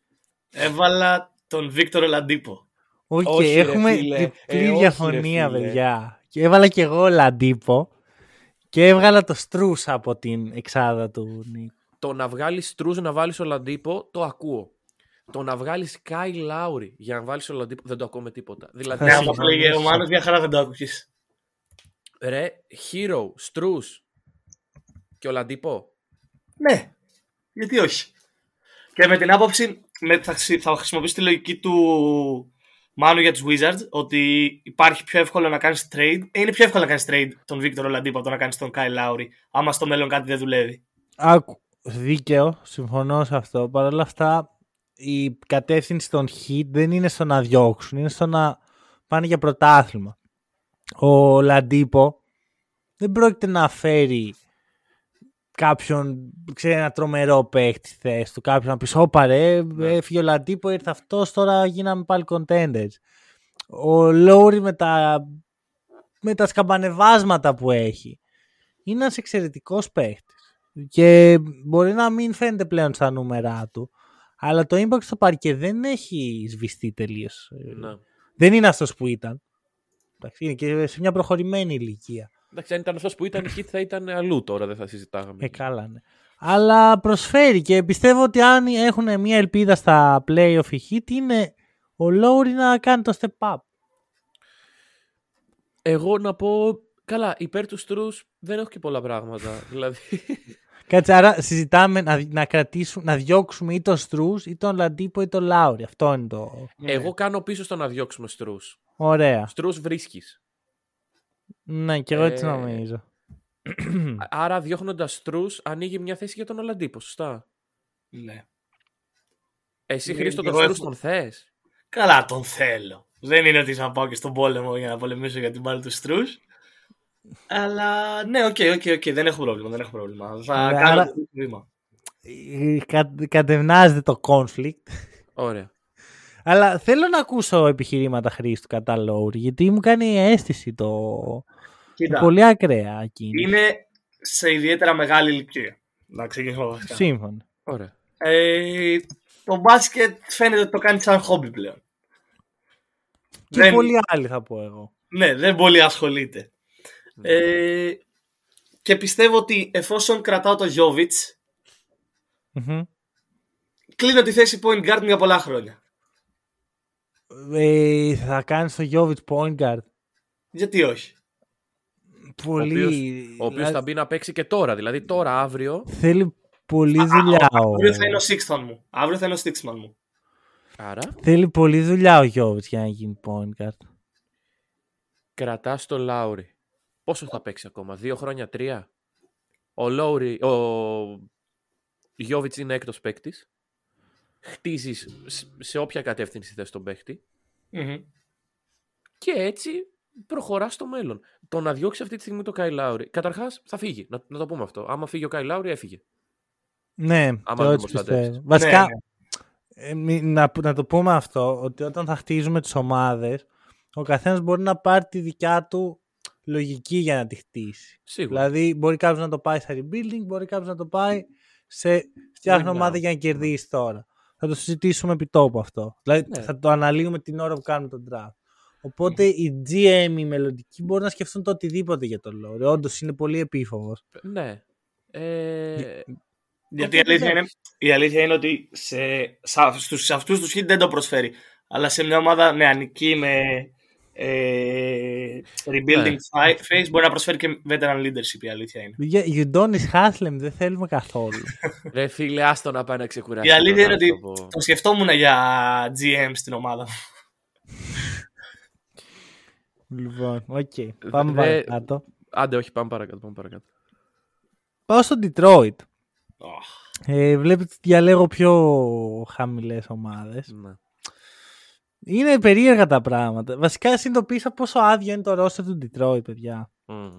Έβαλα τον Βίκτορ Ολαντίπο. Okay, όχι, έχουμε φίλε. Τριπλή ε, διαφωνία, όχι, παιδιά. Και έβαλα κι εγώ Ολαντίπο και έβγαλα το Στρούς από την εξάδα του Νίκ. Το να βγάλεις Στρούς, να βάλεις Ολαντίπο, το ακούω. Το να βγάλεις Kyle Lowry για να βάλεις Ολαντίπο, δεν το ακούω με τίποτα. Δηλαδή, ναι, άμα λέγε ο Μάνος μια χαρά δεν το ακούγεις. Ρε, Hero, Strus και Ολαντίπο. Ναι, γιατί όχι. Και με την άποψη, με, θα, θα χρησιμοποιήσω τη λογική του Μάνου για τους Wizards, ότι υπάρχει πιο εύκολο να κάνεις trade. Είναι πιο εύκολο να κάνεις trade τον Victor Ολαντίπο από το να κάνεις τον Kyle Lowry, άμα στο μέλλον κάτι δεν δουλεύει. Άκου, δίκαιο, συμφωνώ σε αυτό. Παρ' όλα αυτά, η κατεύθυνση των Χιτ δεν είναι στο να διώξουν, είναι στο να πάνε για πρωτάθλημα. Ο Λαντίπο δεν πρόκειται να φέρει κάποιον, ξέρει, ένα τρομερό παίκτη στη θέση του, κάποιον να πει όπα ρε, έφυγε ο Λαντίπο, ήρθε αυτός, τώρα γίναμε πάλι contenders. Ο Λόουρι με τα, με τα σκαμπανεβάσματα που έχει είναι ένας εξαιρετικός παίκτης και μπορεί να μην φαίνεται πλέον στα νούμερά του, αλλά το impact στο παρκέ δεν έχει σβηστεί τελείως. Να. Δεν είναι αυτός που ήταν. Εντάξει, είναι και σε μια προχωρημένη ηλικία. Εντάξει, αν ήταν αυτός που ήταν, η Χιτ θα ήταν αλλού τώρα, δεν θα συζητάγαμε. Ε, καλά, ναι. Αλλά προσφέρει και πιστεύω ότι αν έχουν μια ελπίδα στα play-off η Χιτ είναι ο Λόουρι να κάνει το step-up. Εγώ να πω, καλά, υπέρ του Στρους δεν έχω και πολλά πράγματα. Δηλαδή... Κάτσε, άρα συζητάμε να, να, κρατήσουμε, να διώξουμε ή τον Στρούς ή τον Λαντίπο ή τον Λάουρι. Αυτό είναι το... Εγώ κάνω πίσω στο να διώξουμε Στρούς. Ωραία. Στρούς βρίσκεις. Ναι, και εγώ έτσι ε... νομίζω. Άρα διώχνοντας Στρούς ανοίγει μια θέση για τον Λαντίπο, σωστά. Ναι. Εσύ Χρήστο τον Στρούς τον θες? Καλά, τον θέλω. Δεν είναι ότι θα πάω και στον πόλεμο για να πολεμήσω για την μπάλα του Στρούς. Αλλά ναι, οκ, okay, okay, okay. δεν έχω πρόβλημα, δεν έχω πρόβλημα. Θα ναι, κάνω το βήμα. Κα, κατευνάζεται το conflict. Ωραία. Αλλά θέλω να ακούσω επιχειρήματα Χρήστου κατά Λόουρι, γιατί μου κάνει αίσθηση το... Κοίτα, το πολύ ακραία εκείνη. Είναι σε ιδιαίτερα μεγάλη ηλικία. Να ξεκινήσω. Σύμφωνα. Ωραία. Ε, το μπάσκετ φαίνεται ότι το κάνει σαν χόμπι πλέον. Και δεν... πολλοί άλλοι θα πω εγώ. Ναι, δεν πολύ ασχολείται. Ε, και πιστεύω ότι εφόσον κρατάω το Γιόβιτς, mm-hmm. κλείνω τη θέση point guard για πολλά χρόνια. Ε, θα κάνεις το Γιόβιτς point guard? Γιατί όχι? Πολύ... Ο οποίος δηλαδή... θα μπει να παίξει και τώρα. Δηλαδή τώρα, αύριο. Θέλει πολύ δουλειά. Α, αύριο θα είναι ο sixth man μου. Αύριο θα είναι ο sixth man μου. Άρα... Θέλει πολύ δουλειά ο Γιόβιτς για να γίνει point guard. Κρατάς το Λάουρι. Πόσο θα παίξει ακόμα, δύο χρόνια, τρία? Ο Λάουρι, ο Γιόβιτς είναι έκτος παίκτης. Χτίζεις σε όποια κατεύθυνση θες τον παίκτη. Mm-hmm. Και έτσι προχωράς στο μέλλον. Το να διώξει αυτή τη στιγμή το Κάι Λάουρι. Καταρχάς θα φύγει, να, να το πούμε αυτό. Άμα φύγει ο Κάι Λάουρι, έφυγε. Ναι, άμα το έτσι πιστεύω. Βασικά, ναι. ε, μη, να, να το πούμε αυτό, ότι όταν θα χτίζουμε τις ομάδες, ο καθένας μπορεί να πάρει τη δικιά του λογική για να τη χτίσει. Σίγουρα. Δηλαδή, μπορεί κάποιος να το πάει σε rebuilding, μπορεί κάποιος να το πάει σε φτιάχνω ομάδα για να κερδίσει τώρα. Θα το συζητήσουμε επί τόπου αυτό. Δηλαδή, ναι. θα το αναλύουμε την ώρα που κάνουμε τον draft. Οπότε, mm. οι τζι εμ, οι μελλοντικοί, μπορούν να σκεφτούν το οτιδήποτε για τον Λόρι. Όντως, είναι πολύ επίφοβος. Ναι. Ε... Για... Γιατί η αλήθεια, είναι, η αλήθεια είναι ότι σε, στους, σε αυτούς τους hit δεν το προσφέρει. Αλλά σε μια ομάδα νεανική με ε, rebuilding yeah. phase μπορεί να προσφέρει και veteran leadership, η αλήθεια είναι. You don't is Haslam, δεν θέλουμε καθόλου. Ρε φίλε, άστο να πάει να ξεκουράσει. Η αλήθεια είναι ότι το σκεφτόμουν για τζι εμ στην ομάδα. Λοιπόν, οκ. Okay. Πάμε Ρε... παρακάτω. Άντε, όχι, πάμε παρακάτω. Πάμε παρακάτω. Πάω στο Detroit. Oh. Ε, βλέπετε ότι διαλέγω πιο χαμηλές ομάδες. Mm. Είναι περίεργα τα πράγματα. Βασικά συνειδητοποίησα πόσο άδειο είναι το roster του Detroit, παιδιά. Mm.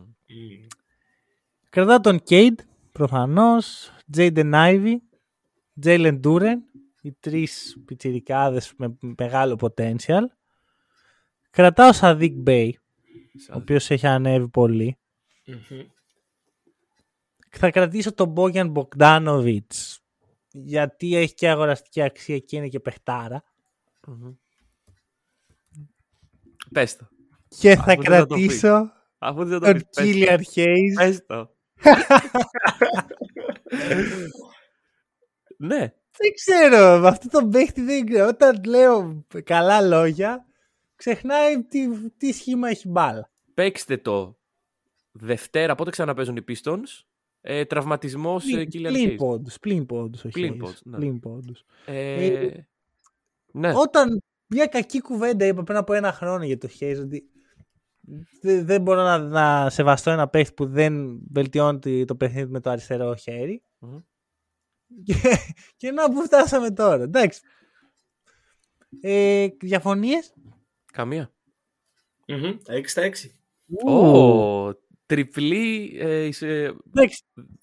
Κρατάω τον Cade, προφανώς, Jaden Ivey, Jalen Duren, οι τρεις πιτσιρικάδες με μεγάλο potential. Κρατάω Sadiq Bey, ο οποίος έχει ανέβει πολύ. Mm-hmm. Θα κρατήσω τον Bojan Bogdanovic, γιατί έχει και αγοραστική αξία και είναι και παιχτάρα. Mm-hmm. Πες το. Και αφού θα κρατήσω το τον Killian Hayes. Πες το. Ναι. Δεν ξέρω. Με αυτό το παίχτη δεν ξέρω. Όταν λέω καλά λόγια, ξεχνάει τι, τι σχήμα έχει μπάλα. Παίξτε το Δευτέρα. Πότε ξαναπέζουν οι Pistons? Ε, Τραυματισμός Killian Hayes. Πλην πόντους. Πλην πόντους. Όταν... Μια κακή κουβέντα είπα πριν από ένα χρόνο για το Hayes, ότι δεν δε μπορώ να, να σεβαστώ ένα παίχτη που δεν βελτιώνει το παιχνίδι με το αριστερό χέρι. Mm-hmm. Και, και να, πού φτάσαμε τώρα. Εντάξει. Ε, διαφωνίες? Καμία. Mm-hmm. έξι στα έξι. Oh, τριπλή ε, ε,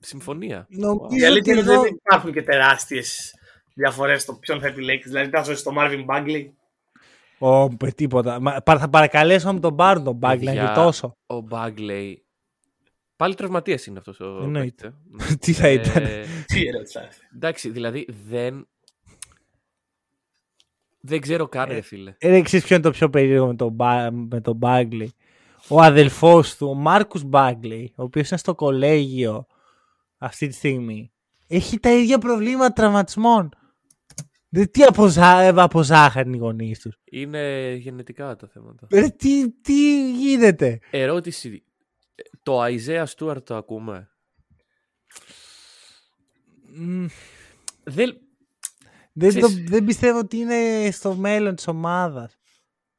συμφωνία. Η αλήθεια είναι ότι δεν υπάρχουν και τεράστιες διαφορές στο ποιον θα επιλέξεις. Δηλαδή, θα ζώσεις στο Marvin Bagley. Ωπε, τίποτα. Θα παρακαλέσω με τον Μπάρν τον Μπάγκλεϊ να γλιτώσω. Ο Μπάγκλεϊ. Πάλι τραυματίας είναι αυτός ο. Εννοείται. Τι θα ήταν. Τι ερώτησα. Εντάξει, δηλαδή δεν. Δεν ξέρω καν, ρε φίλε. Ξέρεις ποιο είναι το πιο περίεργο με τον Μπάγκλεϊ? Ο αδελφός του, ο Μάρκους Μπάγκλεϊ, ο οποίος είναι στο κολέγιο αυτή τη στιγμή, έχει τα ίδια προβλήματα τραυματισμών. Τι αποζάχαρνοι οι γονείς τους. Είναι γενετικά τα θέματα. Ε, τι, τι γίνεται. Ερώτηση. Το Isaiah Stewart το ακούμε? Mm. Δεν... Δεν, Ξέρεις... το, δεν πιστεύω ότι είναι στο μέλλον της ομάδας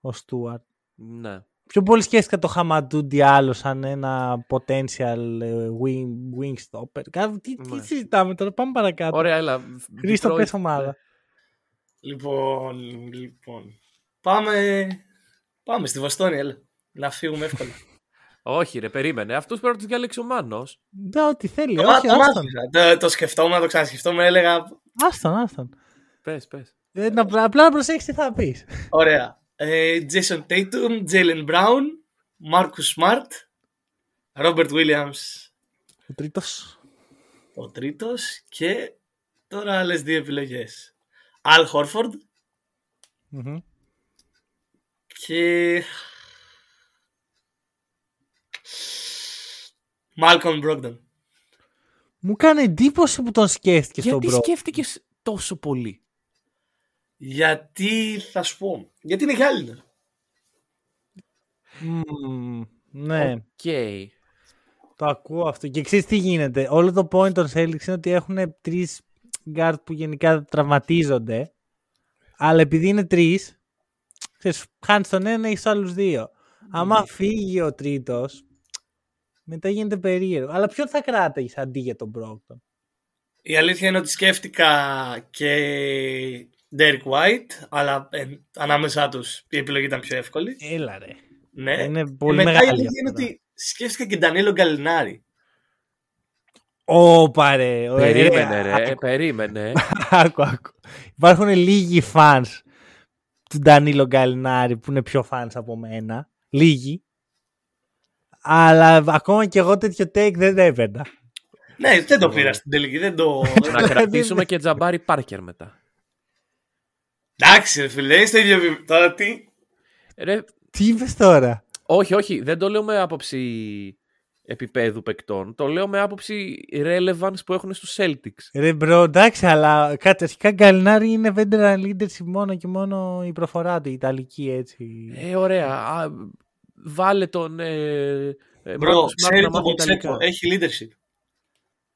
ο Stewart. Ναι. Πιο πολύ σκέφτηκα το Χαμαντούντι άλλο σαν ένα potential wing, wing stopper. Κάτι, τι, τι συζητάμε τώρα, πάμε παρακάτω. Ωραία, έλα. Χρήστο, πες ομάδα. Λοιπόν, λοιπόν. Πάμε, πάμε στη Βοστόνη, έλα. Να φύγουμε εύκολα. Όχι, ρε, περίμενε. Αυτούς πρέπει να τους διαλέξει ο Μάνος. Ναι, ό,τι θέλει. Το, όχι, άστον. Το, το σκεφτόμουν, το ξανασκεφτόμουν, έλεγα. Άστον, άστον. Πες, πες. Ε, να, απλά να προσέξεις τι θα πεις. Ωραία. Ε, Jason Tatum, Jaylen Brown, Marcus Smart, Robert Williams. Ο τρίτος. Ο τρίτος και τώρα άλλες δύο επιλογές. Al Horford mm-hmm. και Μάλκομ Μπρόγντον. Μου κάνει εντύπωση που τον σκέφτηκες τον Μπρόγντον. Γιατί σκέφτηκες τόσο πολύ? Γιατί θα σου πω. Γιατί είναι Γάλλινα. Mm, ναι. Okay. Το ακούω αυτό. Και ξέρεις τι γίνεται. Όλο το point των Celtics είναι ότι έχουν τρεις guard που γενικά τραυματίζονται. Αλλά επειδή είναι τρεις, ξέρεις, χάνεις τον ένα, έχεις άλλους δύο. Mm. Άμα φύγει ο τρίτος, μετά γίνεται περίεργο. Αλλά ποιον θα κράταγες αντί για τον Brogdon? Η αλήθεια είναι ότι σκέφτηκα και Derek White, αλλά ε, ανάμεσά τους η επιλογή ήταν πιο εύκολη. Έλα ρε. Ναι. Είναι πολύ μετά μεγάλη. Μετά η αλήθεια είναι ότι σκέφτηκα και Ντανίλο Γκαλινάρη. Όπα ρε. Περίμενε ρε. Άκου. Περίμενε. Άκου, άκου. Υπάρχουν λίγοι fans του Ντανίλο Γκαλινάρη που είναι πιο fans από μένα. Λίγοι. Αλλά ακόμα και εγώ τέτοιο take δεν έπαιρνα. Ναι, δεν το πήρα στην τελική. Δεν το... Να κρατήσουμε και Τζαμπάρι Πάρκερ μετά. Εντάξει ρε φίλε, είστε ίδιο επίπεδο. Τώρα τι... Ρε... Τι είπες τώρα? Όχι, όχι, δεν το λέω με άποψη επίπεδου παικτών. Το λέω με άποψη relevance που έχουν στους Celtics. Ρε μπρο, εντάξει, αλλά καταρχικά Γκαλινάρη είναι veteran leadership μόνο και μόνο η προφορά του, η ιταλική έτσι. Ε, ωραία. Α, βάλε τον... Ε, μπρο, ξέρει τον Μποτσέκο, έχει leadership.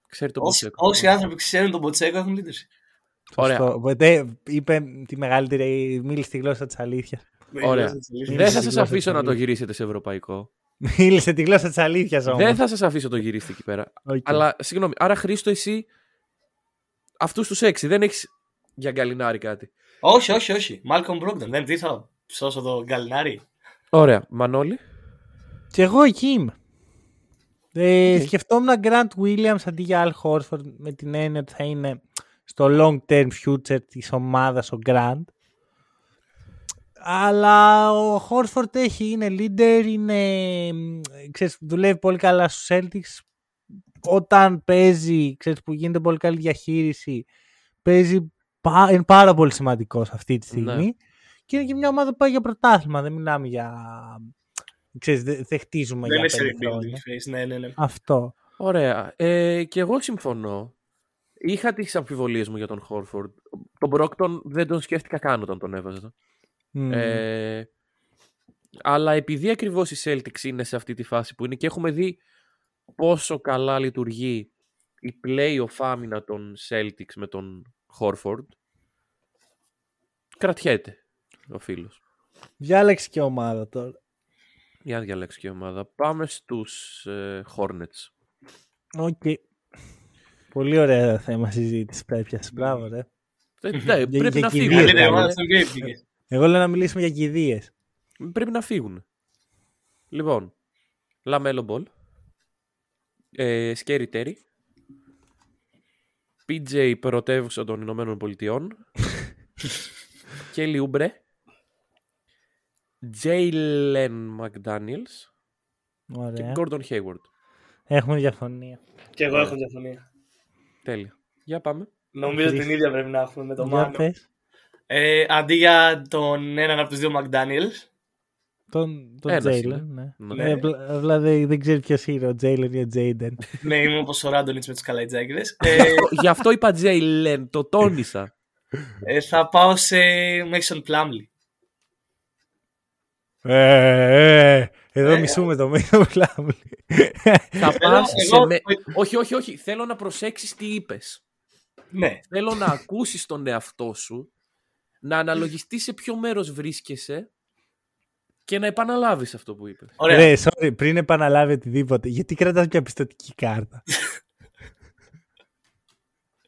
Ξέρει τον Όσοι, Μποτσέκο, όσοι άνθρωποι ξέρουν τον Μποτσέκο έχουν leadership. Ωραία. Οπότε είπε τη μεγαλύτερη, μίλησε τη γλώσσα της αλήθειας. Ωραία. Δεν θα σας αφήσω να το γυρίσετε σε ευρωπαϊκό. Μίλησε τη γλώσσα της αλήθειας όμως. Δεν θα σας αφήσω το γυρίσετε εκεί πέρα. Okay. Αλλά συγγνώμη, άρα Χρήστο, εσύ αυτούς τους έξι δεν έχεις για Γκαλινάρη κάτι? Όχι, όχι, όχι. Μάλκομ Μπρόγντον. Δεν τι θα ψώσω το Γκαλινάρη. Ωραία. Μανώλη. Και εγώ εκεί είμαι. Ε, okay. Σκεφτόμουν Grant Williams αντί για Al Horford με την έννοια ότι θα είναι στο long term future της ομάδας ο Grant. Αλλά ο Horford έχει, είναι leader, είναι, ξέρεις, δουλεύει πολύ καλά στους Celtics. Όταν παίζει, ξέρεις, που γίνεται πολύ καλή διαχείριση, παίζει, είναι πάρα πολύ σημαντικός αυτή τη στιγμή. Ναι. Και είναι και μια ομάδα που πάει για πρωτάθλημα. Δεν μιλάμε για, ξέρεις, δεν χτίζουμε δεν για πέντε. Ναι, ναι, ναι. Αυτό. Ωραία. Ε, και εγώ συμφωνώ. Είχα τις αμφιβολίες μου για τον Horford. Τον Brogdon δεν τον σκέφτηκα καν όταν τον έβαζα. Mm. Ε, αλλά επειδή ακριβώς οι Celtics είναι σε αυτή τη φάση που είναι και έχουμε δει πόσο καλά λειτουργεί η play-off άμυνα των Celtics με τον Horford, κρατιέται ο φίλος. Διάλεξε και ομάδα τώρα. Για να διαλέξει και ομάδα. Πάμε στους ε, Hornets. Οκ. Okay. Πολύ ωραία θέμα συζήτηση πρέπει. Μπράβο ρε. Πρέπει να φύγουν. Εγώ λέω να μιλήσουμε για κηδείες. Πρέπει να φύγουν. Λοιπόν, LaMelo Ball, ε, Scary Terry, πι τζέι πρωτεύουσα των Ηνωμένων Πολιτειών, Kelly Oubre, Jalen McDaniels και Gordon Hayward. Έχουμε διαφωνία. Και εγώ έχω διαφωνία. Τέλεια. Για πάμε. Νομίζω την ίδια πρέπει να έχουμε με τον Μάνο. Ε, αντί για τον έναν από τους δύο Μακντάνιελς, τον Τζέιλεν. Ναι. Ναι. Ε, δηλαδή δεν ξέρει ποιος είναι ο Τζέιλεν ή ο Τζέιντεν. Ναι, είμαι όπως ο Ράντονιτς με τους καλαϊτζάκηδες. ε, Γι' αυτό είπα Τζέιλεν, το τόνισα. ε, Θα πάω σε Μέισον Πλάμλι. Ε, ε, εδώ ε, μισούμε ε, το Μέισον Πλάμλι. Θα πάω σε... με... όχι, όχι, όχι, θέλω να προσέξεις τι είπες. Ναι. Θέλω να ακούσεις τον εαυτό σου, να αναλογιστείς σε ποιο μέρος βρίσκεσαι και να επαναλάβεις αυτό που είπες. Ωραία. Ρε, sorry, πριν επαναλάβει οτιδήποτε, γιατί κρατάς μια πιστωτική κάρτα?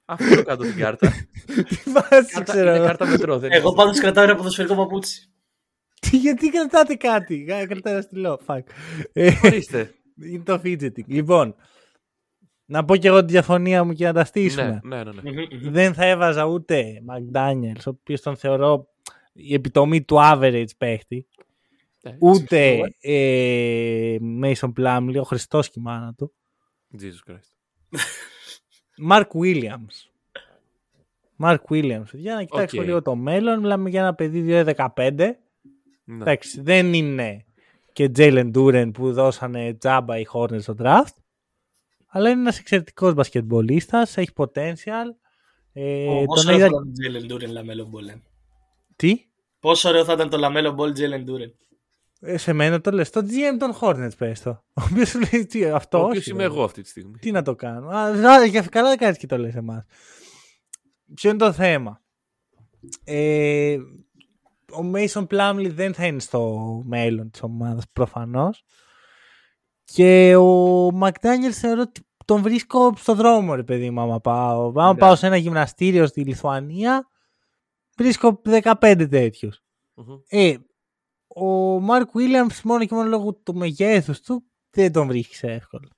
Αυτό κάτω την κάρτα. Τι βάζεις, ξέρω. Είναι κάρτα μετρό. Εγώ πάντως κρατάω ένα ποδοσφαιρικό παπούτσι. Γιατί κρατάτε κάτι? Κρατάω ένα στυλό. Ορίστε. Είναι το fidgeting. Λοιπόν, να πω και εγώ τη διαφωνία μου και να τα στήσουμε. Ναι, ναι, ναι. Δεν θα έβαζα ούτε McDaniels, ο οποίος τον θεωρώ η επιτομή του average παίχτη, yeah, ούτε ε, Mason Plumlee, ο Χριστός και η μάνα του. Jesus Christ. Mark Williams. Mark Williams. Για να κοιτάξουμε okay. λίγο το μέλλον. Μιλάμε για ένα παιδί δύο δεκαπέντε. No. Εντάξει, δεν είναι και Jalen Duren που δώσανε τζάμπα οι Hornets στο draft. Αλλά είναι ένας εξαιρετικός μπασκετμπολίστας, έχει potential. Ε, Πόσο ωραίο θα ήταν Jalen Duren, LaMelo Ball. Τι? Πόσο ωραίο θα ήταν το LaMelo Ball, Jalen Duren. Ε, σε μένα το λες. Το τζι εμ των Hornets πες το. Ο οποίος λέει τι, αυτό. Ο οποίος είμαι εγώ αυτή τη στιγμή. Τι να το κάνω. Α, για καλά δεν κάνεις και το λες εμάς. Ποιο είναι το θέμα. Ε, ο Mason Plumlee δεν θα είναι στο μέλλον της ομάδας προφανώς. Και ο McDaniels θεωρώ ότι τον βρίσκω στο δρόμο, ρε παιδί μου, άμα πάω. Άμα πάω σε ένα γυμναστήριο στη Λιθουανία, βρίσκω δεκαπέντε τέτοιους. Mm-hmm. Ε, ο Mark Williams μόνο και μόνο λόγω του μεγέθους του δεν τον βρίσκεις εύκολα.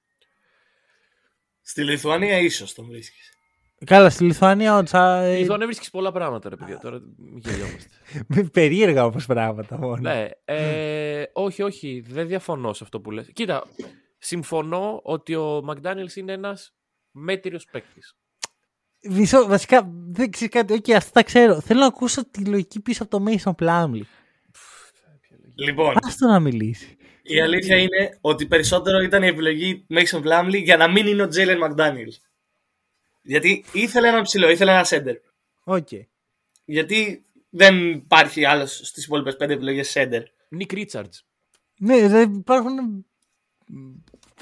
Στη Λιθουανία ίσως τον βρίσκεις. Καλά, στη Λιθουανία ότσα... Στη Λιθουανία βρίσκεις πολλά πράγματα, ρε παιδιά, τώρα μην γελιόμαστε. Με περίεργα όπως πράγματα μόνο. Ναι, ε, όχι, όχι, δεν διαφωνώ σε αυτό που λες. Κοίτα, συμφωνώ ότι ο McDaniels είναι ένας μέτριος παίκτης. Βισό, βασικά, δεν ξέρεις κάτι, όχι, αυτά τα ξέρω. Θέλω να ακούσω τη λογική πίσω από το Mason Plumlee. Λοιπόν, άστο να μιλήσει. Η αλήθεια είναι ότι περισσότερο ήταν η επιλογή Mason Plumlee για να μην είναι ο Jalen McDaniels. Γιατί ήθελε έναν ψηλό, ήθελε ένα σέντερ. Okay. Γιατί δεν υπάρχει άλλος στις υπόλοιπες πέντε επιλογές σέντερ. Νικ Ρίτσαρτς. Ναι, δεν υπάρχουν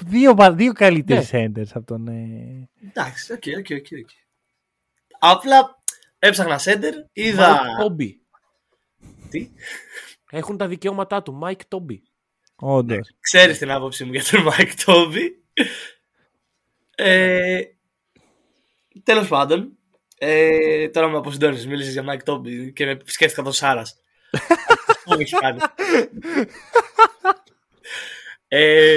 δύο, δύο καλύτεροι σέντερ από τον. Ε... Εντάξει, οκ, οκ, οκ. Απλά έψαχνα σέντερ, είδα. Τόμπι. Τι. Έχουν τα δικαιώματά του, Μάικ Τόμπι. Όντως. Ξέρεις την άποψή μου για τον Μάικ Τόμπι. ε, Τέλος πάντων, ε, τώρα με αποσυντώνεις, μίλησες για Μάικ Τόμπι και με σκέφτηκα τον Σάρας. Αυτό έχει κάνει. ε,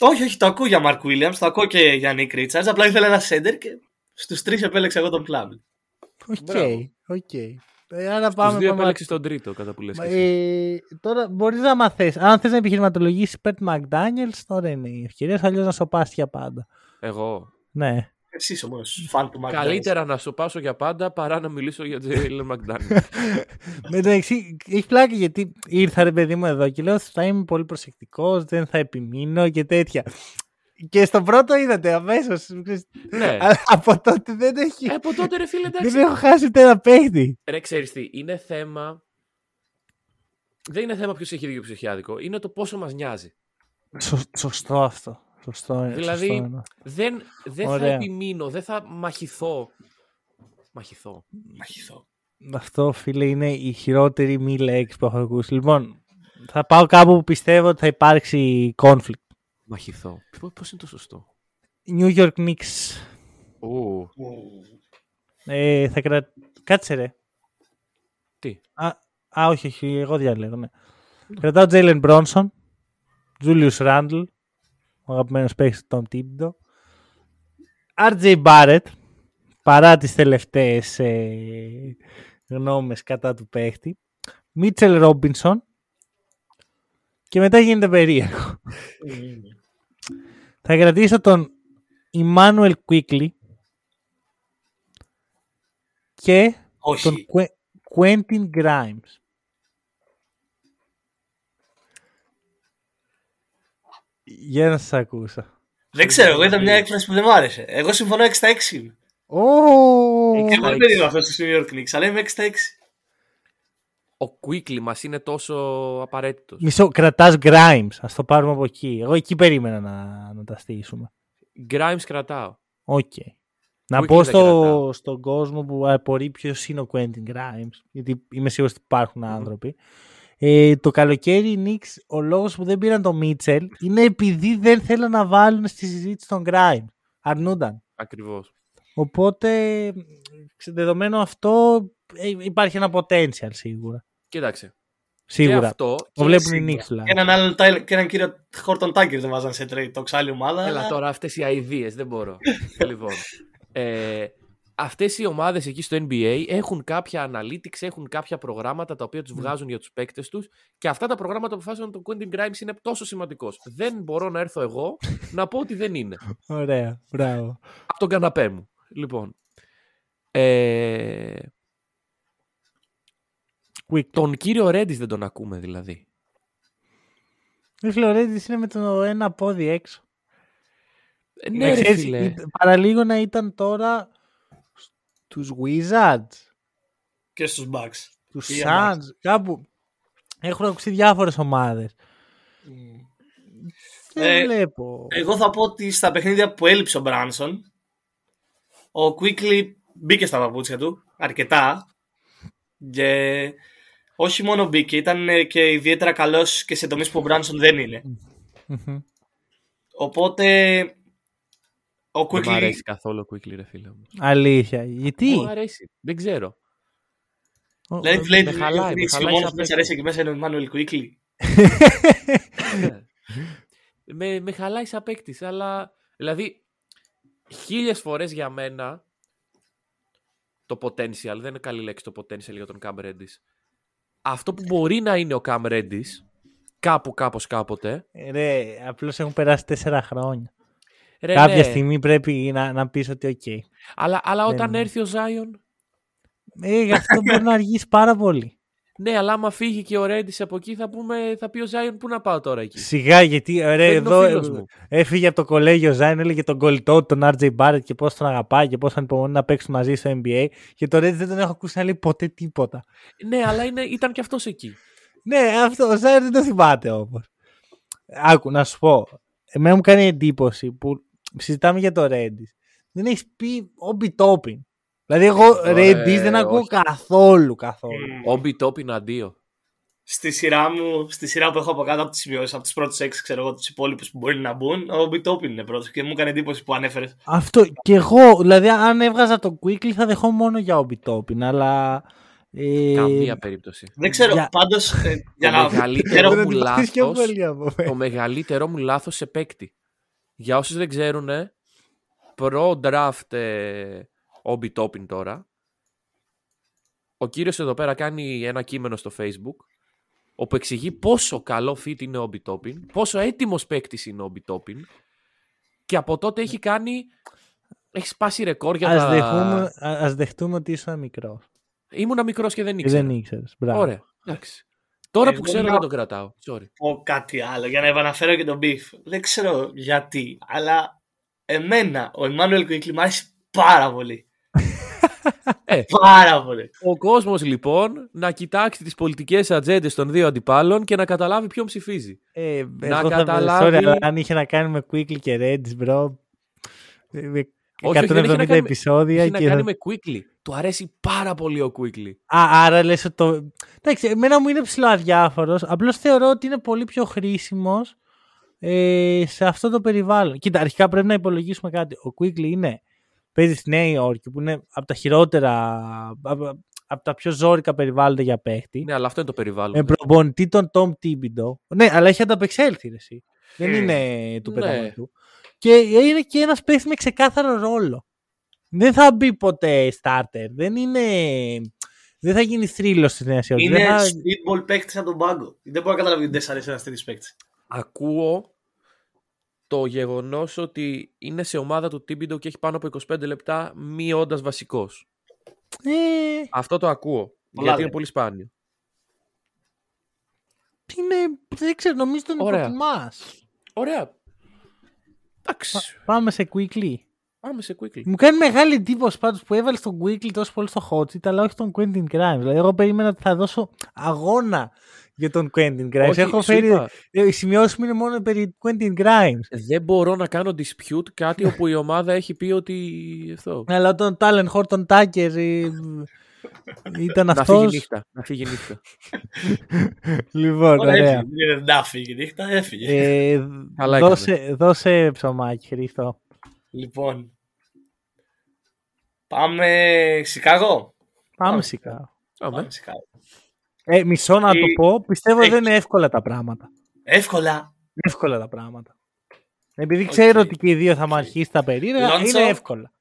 όχι, όχι, το ακούω για Μαρκ Βίλιαμς, το ακούω και για Νίκ Ρίτσαρτς, απλά ήθελα ένα σέντερ και στους τρεις επέλεξα εγώ τον Plumlee. Οκ, οκ. Άρα πάμε, στους δύο επέλεξες τον τρίτο, κατά που λες και εσύ. Ε, τώρα μπορείς να μαθες. Αν θες να επιχειρηματολογήσεις υπέρ του McDaniels, τώρα είναι η ευκαιρία, αλλιώς να σοπάσεις για πάντα. Εγώ. Ναι. Εσύ όμως, φαν του McDaniels. Καλύτερα να σου πάσω για πάντα παρά να μιλήσω για Jalen McDaniels. Με το εξή, έχει πλάκα γιατί ήρθα ρε παιδί μου εδώ και λέω θα είμαι πολύ προσεκτικός, δεν θα επιμείνω και τέτοια. Και στο πρώτο είδατε αμέσως. Ναι. Από τότε δεν έχει. Ε, από τότε ρε φίλε, εντάξει. Δεν έχω χάσει ούτε ένα παίχτη. Ρε ξέρεις τι, είναι θέμα. Δεν είναι θέμα ποιος έχει δίκιο ποιος έχει άδικο. Είναι το πόσο μας νοιάζει. Σω, σωστό αυτό. Σωστό, δηλαδή σωστό, δεν, δεν θα επιμείνω, δεν θα μαχηθώ. Μαχηθώ. Μαχηθώ. Αυτό φίλε είναι η χειρότερη μη λέξη που έχω ακούσει. Λοιπόν, θα πάω κάπου που πιστεύω ότι θα υπάρξει conflict. Μαχηθώ. Πώς είναι το σωστό. New York Knicks. Oh. Ε, θα κρατήσω. Κάτσε ρε. Τι. Α, α όχι, όχι, εγώ διαλέγω. Ναι. No. Κρατάω Jalen Bronson, Julius Randle, ο αγαπημένος παίκτης των Τίμπντο, αρ τζέι Barrett, παρά τις τελευταίες ε, γνώμες κατά του παίχτη, Mitchell Robinson και μετά γίνεται περίεργο. Θα κρατήσω τον Emmanuel Quickley και όχι, τον Quentin Grimes. Για να σας ακούσα. Δεν ξέρω, εγώ ήταν μια έκφραση που δεν μου άρεσε. Εγώ συμφωνώ έξι στα έξι. Εγώ δεν είμαι αυτό στο New York Knicks, αλλά είμαι έξι στα έξι. Ο Quickley μας είναι τόσο απαραίτητος. Μισό, κρατάς Grimes, ας το πάρουμε από εκεί. Εγώ εκεί περίμενα να, να τα στήσουμε. Grimes κρατάω. Οκ. Okay. Να πω στο, στον κόσμο που απορεί ποιος είναι ο Quentin Grimes, γιατί είμαι σίγουρος ότι υπάρχουν άνθρωποι. Ε, το καλοκαίρι οι Knicks, ο λόγος που δεν πήραν τον Mitchell είναι επειδή δεν θέλουν να βάλουν στη συζήτηση τον Grimes. Αρνούνταν. Ακριβώς. Οπότε, δεδομένο αυτό, υπάρχει ένα potential σίγουρα. Κοίταξε. Σίγουρα. Και αυτό, το βλέπουν οι Knicks. Και έναν άλλον, και έναν κύριο Χόρτον Τάκερ δεν βάζαν σε trade talks άλλη ομάδα. Έλα αλλά... τώρα αυτές οι αηδίες, δεν μπορώ. Λοιπόν, ε, αυτές οι ομάδες εκεί στο εν μπι έι έχουν κάποια analytics, έχουν κάποια προγράμματα τα οποία τους βγάζουν mm. για τους παίκτες τους και αυτά τα προγράμματα που φάσουν τον Quentin Grimes είναι τόσο σημαντικός. Δεν μπορώ να έρθω εγώ να πω ότι δεν είναι. Ωραία, μπράβο. Από τον καναπέ μου. Λοιπόν, ε... τον κύριο Redis δεν τον ακούμε δηλαδή. Ο Redis είναι με το ένα πόδι έξω. Ναι, ρε φίλε. Παραλίγο να ήταν τώρα στους Wizards. Και στους Bucks. Τους Suns. Κάπου έχουν ακούσει διάφορες ομάδες. Mm. Δεν ε, βλέπω. Εγώ θα πω ότι στα παιχνίδια που έλειψε ο Branson, ο Quickly μπήκε στα παπούτσια του αρκετά. Και όχι μόνο μπήκε, ήταν και ιδιαίτερα καλός και σε τομείς που ο Branson δεν είναι. Mm-hmm. Οπότε ο Quickly... Δεν μου αρέσει καθόλου ο Quickly, ρε φίλε μου. Αλήθεια, γιατί? Μου αρέσει, δεν ξέρω. Δηλαδή, δηλαδή, ο μόνος που δεν σε αρέσει εκεί μέσα είναι ο Μάνουελ Quickly. με, με χαλάει σαν παίκτης, αλλά δηλαδή χίλιες φορές για μένα το potential, δεν είναι καλή λέξη το potential για τον Cam Reddish, αυτό που μπορεί να είναι ο Cam Reddish κάπου κάπως κάποτε, ρε, απλώς έχουν περάσει τέσσερα χρόνια, ρε, κάποια ναι. στιγμή πρέπει να, να πεις ότι οκ okay. αλλά, αλλά όταν δεν... έρθει ο Zion, ε, γι' αυτό μπορεί να αργήσει πάρα πολύ. Ναι, αλλά άμα φύγει και ο Ρέντις από εκεί, θα, πούμε, θα πει ο Zion πού να πάω τώρα εκεί. Σιγά, γιατί ρε, εδώ έφυγε από το κολέγιο ο Zion, έλεγε τον κολλητό του, τον Άρτζεϊ Μπάρετ και πώς τον αγαπάει και πώς ανυπομονεί να παίξουν μαζί στο N B A. Και το Ρέντις δεν τον έχω ακούσει να λέει ποτέ τίποτα. Ναι, αλλά είναι, ήταν και αυτός εκεί. Ναι, αυτό, ο Zion δεν το θυμάται όμως. Άκου, να σου πω. Εμένα μου κάνει εντύπωση που συζητάμε για το Ρέντις. Δεν έχει πει όμπι τόπιν. Δηλαδή, εγώ Ρέντις δεν ακούω καθόλου. Όμπι τόπιν αντίο. Στη σειρά μου, στη σειρά που έχω από κάτω από τις σημειώσεις, από τις πρώτες έξι, ξέρω εγώ, τους υπόλοιπους που μπορεί να μπουν, όμπι τόπιν είναι πρώτος και μου έκανε εντύπωση που ανέφερες. Αυτό και εγώ, δηλαδή, αν έβγαζα το Quickly θα δεχόμουν μόνο για όμπι τόπιν, αλλά. Ε... Καμία περίπτωση. Δεν ξέρω, για... πάντως. Ε, για το, μεγαλύτερο μου λάθος, το μεγαλύτερό μου λάθος σε παίκτη. Για όσους δεν ξέρουν, προ-draft. Ε... Όμπι τόπιν τώρα. Ο κύριος εδώ πέρα κάνει ένα κείμενο στο Facebook όπου εξηγεί πόσο καλό fit είναι ο Όμπι τόπιν, πόσο έτοιμος παίκτης είναι ο Όμπι τόπιν, και από τότε έχει κάνει, έχει σπάσει ρεκόρ για ας τα... Δεχούμε, ας δεχτούμε ότι ήσουν μικρός. Ήμουνα μικρός και δεν ήξερα. Δεν ήξερες, μπράβο. Ωραία, εντάξει. Τώρα ε, που ξέρω να... δεν τον κρατάω. Sorry. Πω κάτι άλλο για να επαναφέρω και τον Beef. Δεν ξέρω γιατί, αλλά εμένα ο Εμμάνουελ Quickly μ' αρέσει πάρα πολύ. Ε, πάρα πολύ. Ο κόσμος λοιπόν να κοιτάξει τις πολιτικές ατζέντες των δύο αντιπάλων και να καταλάβει ποιον ψηφίζει. Ε, να καταλάβει. Sorry, αν είχε να κάνει με Quickly και Reddish, bro. εκατόν εβδομήντα κάνει... επεισόδια. Είχε και... να κάνει με Quickly. Του αρέσει πάρα πολύ ο Quickly. Α, άρα λες ότι. Το... Εντάξει, εμένα μου είναι ψηλό αδιάφορος. Απλώς θεωρώ ότι είναι πολύ πιο χρήσιμος ε, σε αυτό το περιβάλλον. Κοίτα, αρχικά πρέπει να υπολογίσουμε κάτι. Ο Quickly είναι. Παίζει στη Νέα Υόρκη που είναι από τα χειρότερα, από, από τα πιο ζόρικα περιβάλλοντα για παίχτη. Ναι, αλλά αυτό είναι το περιβάλλον. Με προπονητή τον Tom Thibodeau. Ναι, αλλά έχει ανταπεξέλθει ρε εσύ. Δεν είναι του πεταματού. Και είναι και ένας παίχτης με ξεκάθαρο ρόλο. Δεν θα μπει ποτέ starter. Δεν είναι... Δεν θα γίνει θρύλος στη Νέα Υόρκη. Είναι θα... streetball παίχτης από τον πάγκο. Δεν μπορώ να καταλάβω γιατί δεν σ' αρέσει ένας τέτοιος παίχτης. Ακούω το γεγονός ότι είναι σε ομάδα του Thibodeau και έχει πάνω από είκοσι πέντε λεπτά μη όντας βασικός. Ε... Αυτό το ακούω, Λάδε. γιατί είναι πολύ σπάνιο. Είναι, δεν ξέρω, νομίζω τον υποτιμάς. Ωραία. Εντάξει. Πάμε σε Quickly. Πάμε σε Quickly. Μου κάνει μεγάλη εντύπωση πάντως που έβαλες τον Quickly τόσο πολύ στο hot seat, αλλά όχι τον Quentin Grimes. Δηλαδή, εγώ περίμενα ότι θα δώσω αγώνα για τον Quentin Grimes. Όχι, έχω φέρει... Οι σημειώσεις μου είναι μόνο περί Quentin Grimes. Δεν μπορώ να κάνω dispute κάτι όπου η ομάδα έχει πει ότι... Αλλά τον Τάλεν Χόρτον Τάκερ ήταν αυτός. Να φύγει νύχτα. Να φύγει νύχτα. Λοιπόν, ωραία. Να φύγει νύχτα, έφυγε. Δώσε ψωμάκι, Χρήστο. Λοιπόν, πάμε Σικάγο. Πάμε Σικάγο. Πάμε Σικάγο. Ε, μισό να το πω, πιστεύω έχει... δεν είναι εύκολα τα πράγματα. Εύκολα. Εύκολα τα πράγματα. Επειδή okay. ξέρω ότι και οι δύο θα μου αρχίσει τα περίεργα, είναι εύκολα.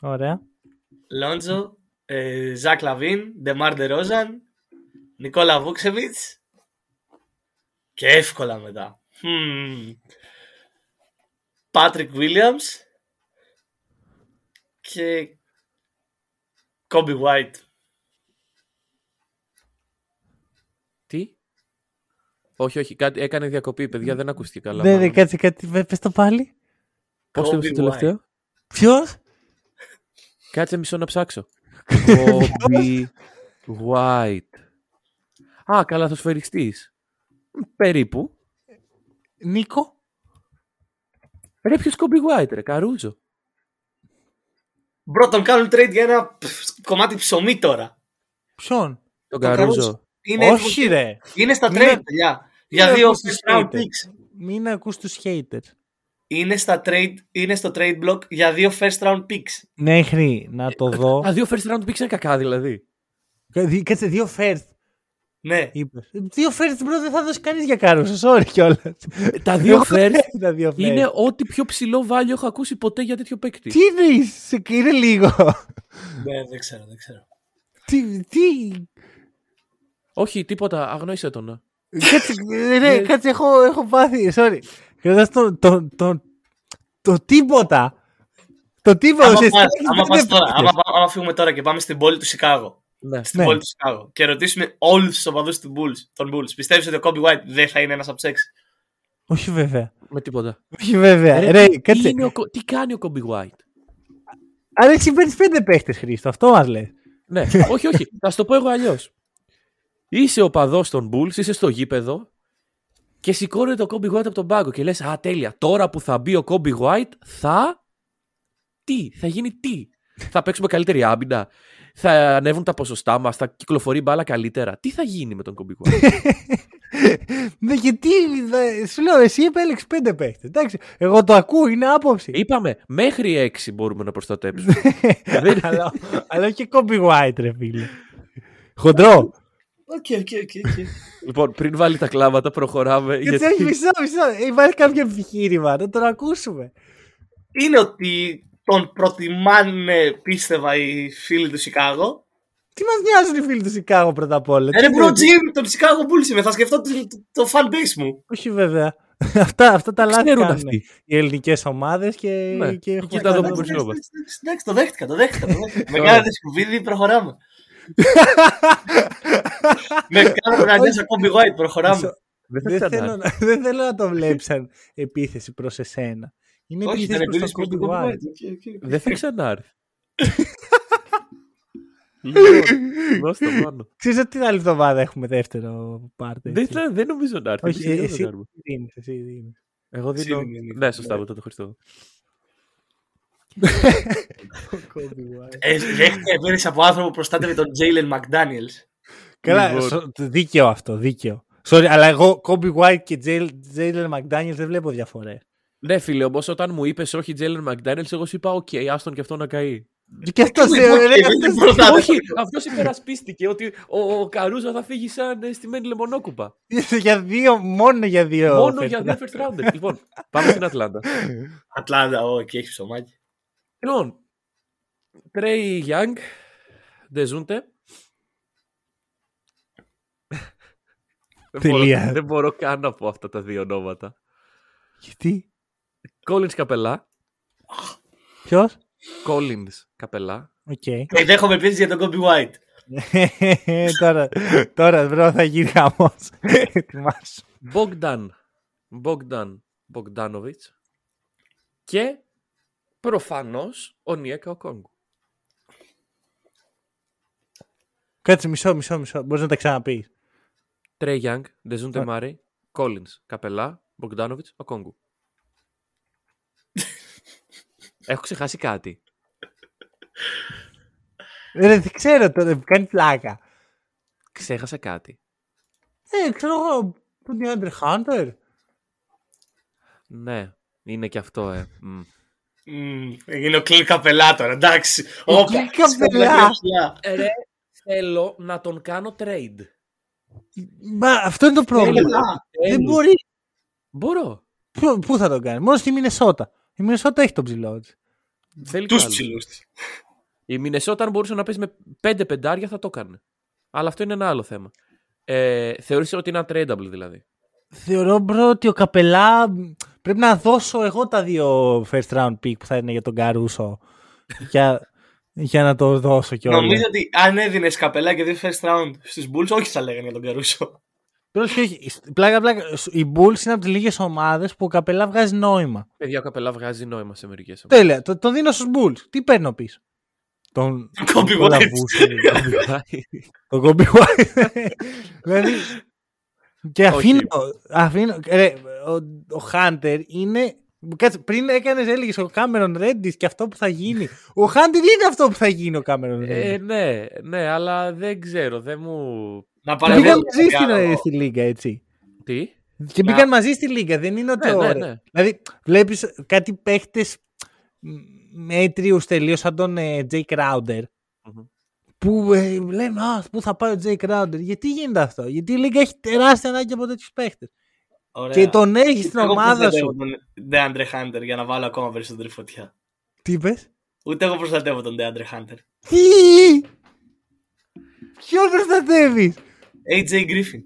Ωραία. Λόντζο, ε, Ζακ Λαβίν, Ντεμάρ Ντερόζαν, Νικόλα Βούξεβιτς και εύκολα μετά. Πάτρικ Βίλιαμς και Κόμπι Γουάιτ. Όχι, όχι, κάτι, έκανε διακοπή, παιδιά, δεν ακούστηκε καλά. Ναι, ναι, κάτσε κάτι, πες το πάλι. Πώς το είπες το τελευταίο? Ποιος? Κάτσε μισό να ψάξω. Kobe White. Α, καλαθοσφαιριστής. Περίπου. Νίκο. Ρε, ποιος Kobe White, ρε, Καρούζο. Μπρο, τον κάνουν trade για ένα κομμάτι ψωμί τώρα. Ποιον? Τον Καρούζο. Είναι όχι, ρε. Είναι στα trade, παιδιά. Για δύο first round picks. Μην ακούς τους haters. Είναι, στα trade, είναι στο trade block για δύο first round picks. Ναι, χρή, να το δω. Α, δύο first round picks είναι κακά, δηλαδή. Κάτσε, δύο first. Ναι. Είπες. Δύο first, bro, δεν θα δώσει κανείς για Καρούζο. Sorry κιόλας. Τα δύο first είναι ό,τι πιο ψηλό βάλιο έχω ακούσει ποτέ για τέτοιο παίκτη. Τι εννοείς, είναι λίγο. Ναι, δεν ξέρω, δεν ξέρω. Τι... τι... Όχι, τίποτα, αγνώρισε τον. Κάτσε, ναι, κάτσε, έχω, έχω πάθει, sorry. Κρατάς το, το, το, το τίποτα. Το τίποτα. Άμα, εσύ, άμα, πας τώρα, άμα, άμα φύγουμε τώρα και πάμε στην πόλη του Σικάγο. Ναι. Στην ναι. πόλη του Σικάγο. Και ρωτήσουμε όλους τους οπαδούς των Bulls. Πιστεύεις ότι ο Kobe White δεν θα είναι ένας από τους έξι? Όχι βέβαια. Με τίποτα. Όχι βέβαια. Ρε, Ρε, τι, είναι ο, τι κάνει ο Kobe White? Άρα εσύ παίρνεις πέντε παίχτες, Χρήστο. Αυτό μας λέει. Ναι, όχι, όχι. Θα σου το πω εγώ αλλιώς. Είσαι οπαδός των Bulls, είσαι στο γήπεδο και σηκώνει το Kobe White από τον πάγκο και λες, α, τέλεια, τώρα που θα μπει ο Kobe White θα... Τι, θα γίνει τι? Θα παίξουμε καλύτερη άμυνα, θα ανέβουν τα ποσοστά μας, θα κυκλοφορεί μπάλα καλύτερα. Τι θα γίνει με τον Kobe White? Ναι, γιατί σου λέω, εσύ επέλεξε πέντε παίχτες. Εντάξει, εγώ το ακούω, είναι άποψη. Είπαμε, μέχρι έξι μπορούμε να προστατέψουμε. Αλλά και Kobe White, ρε φίλε. Χοντρό. Okay, okay, okay, okay. Λοιπόν, πριν βάλει τα κλάματα, προχωράμε. Γιατί έχει μισό, μισό. Υπάρχει κάποιο επιχείρημα, να τον ακούσουμε. Είναι ότι τον προτιμάνε, πίστευα, οι φίλοι του Σικάγο. Τι μας νοιάζουν οι φίλοι του Σικάγο πρώτα απ' όλα? Ρε bro, Jim, τον Σικάγο πούλησε. Θα σκεφτώ το, το, το fan base μου. Όχι, βέβαια. αυτά, αυτά τα λάθη κάνουν αυτοί. Οι ελληνικές ομάδες και. Ναι. και Κοίτα εδώ που βρισκόμαστε. Εντάξει, το δέχτηκα, το δέχτηκα. Με κάνετε σκουβίδι, προχωράμε. Με κάνω να νιώσω ακόμη White, προχωράμε. Δεν θέλω, να, δεν θέλω να το βλέπεις σαν επίθεση προς εσένα. Είναι όχι, επίθεση προς το Kobe White. White. Δεν θα ξανάρθει. Ξέρεις ότι την άλλη εβδομάδα έχουμε δεύτερο πάρτι? Δεν, δεν νομίζω να έρθει. Όχι, εσύ, εσύ, δίνεις, εσύ δίνεις. Εγώ δίνω. Ναι, σωστά, μετά το Χριστό. Παίρνεις από άνθρωπο που προστάτευε τον Jalen McDaniels. Καλά, δίκαιο αυτό, δίκαιο. Sorry, αλλά εγώ Kobe White και Jalen McDaniels δεν βλέπω διαφορές. Ναι φίλε, όμως όταν μου είπες όχι Jalen McDaniels, εγώ σου είπα οκ, άστον και αυτό να καεί. Και αυτός υπερασπίστηκε ότι ο Καρούζο θα φύγει σαν στημένη λεμονόκουπα. Μόνο για δύο. Μόνο για δύο first rounders. Λοιπόν, πάμε στην Ατλάντα. Ατλάντα, οκ, έχει ψωμάκι. Λοιπόν, Τρέι Γιάνγκ, Ντεζούντε. Δεν μπορώ καν να πω αυτά τα δύο ονόματα. Γιατί? Κόλινς Καπελά. Ποιος? Κόλινς Καπελά. Δέχομαι πίσω για τον Kobe White. Τώρα βρω θα γίνει χαμός. Μπογδάν. Μπογδάν. Μπογδάνοβιτς. Και... προφανώς ο Νιέκα ο Κόγκου. Κάτσε μισό, μισό, μισό. Μπορείς να τα ξαναπείς. Τρέι Γιάνγκ, Ντεζούντε Μάρεϊ, Κόλινς, Καπελά, Μπογκντάνοβιτς, ο Κόγκου. Έχω ξεχάσει κάτι? Ρε, δεν ξέρω τώρα, κάνει πλάκα. Ξέχασα κάτι. Ε, ξέρω εγώ, τον Ντεάντρε Χάντερ. Ναι, είναι και αυτό, ε. Mm. Mm, είναι ο Κλίν Καπελά τώρα, εντάξει. Ο Κλίν Καπελά. Ρε, θέλω να τον κάνω trade. Μα αυτό είναι το πρόβλημα. Δεν μπορεί. Μπορώ. Πού, πού θα τον κάνει? Μόνο στη Μινεσότα. Η Μινεσότα έχει τον ψηλό. Τους ψηλούς της. Η Μινεσότα αν μπορούσε να πέσει με πέντε πεντάρια θα το έκανε. Αλλά αυτό είναι ένα άλλο θέμα. ε, Θεωρήσε ότι είναι untradeable δηλαδή? Θεωρώ μπρο ότι ο Καπελά... Πρέπει να δώσω εγώ τα δύο first round pick που θα είναι για τον Καρούσο για, για να το δώσω κιόλας. Νομίζω ότι αν έδινες Καπελά και δύο first round στους Bulls, όχι θα λέγανε για τον Καρούσο. Πλάκα, πλάκα. Οι Bulls είναι από τις λίγες ομάδες που ο Καπελά βγάζει νόημα. Παιδιά, ο Καπελά βγάζει νόημα σε μερικές ομάδες. Τέλεια. Το, το δίνω στους Bulls. Τι παίρνω πίσω. Τον Κόμπι Γουάιτ. Τον Κόμπι Γουάιτ. Δηλαδή. Και αφήνω. αφήνω ρε, ο Χάντερ είναι. Κάτσε, πριν έκανες έλεγες ο Κάμερον Ρέντις και αυτό που θα γίνει. Ο Χάντερ είναι αυτό που θα γίνει ο Κάμερον Ρέντις. Ε, ναι, ναι, αλλά δεν ξέρω. Δεν μου. Να πήγαν μαζί στη, στη Λίγκα, έτσι. Τι? Και πήγαν να... μαζί στη Λίγκα, δεν είναι ότι ναι, ναι, ναι. Δηλαδή, βλέπεις κάτι παίχτες μέτριους τελείως, σαν τον ε, Jay Crowder, mm-hmm. που ε, λένε, α, πού θα πάει ο Jay Crowder. Γιατί γίνεται αυτό? Γιατί η Λίγκα έχει τεράστια ανάγκη από τέτοιους παίχτες. Ωραία. Και τον έχει στην ομάδα σου. Δεν Deandre Hunter, για να βάλω ακόμα περισσότερη φωτιά. Τι είπες? Ούτε εγώ προστατεύω τον Deandre Hunter. Τι! Ποιον προστατεύεις? έι τζέι Griffin.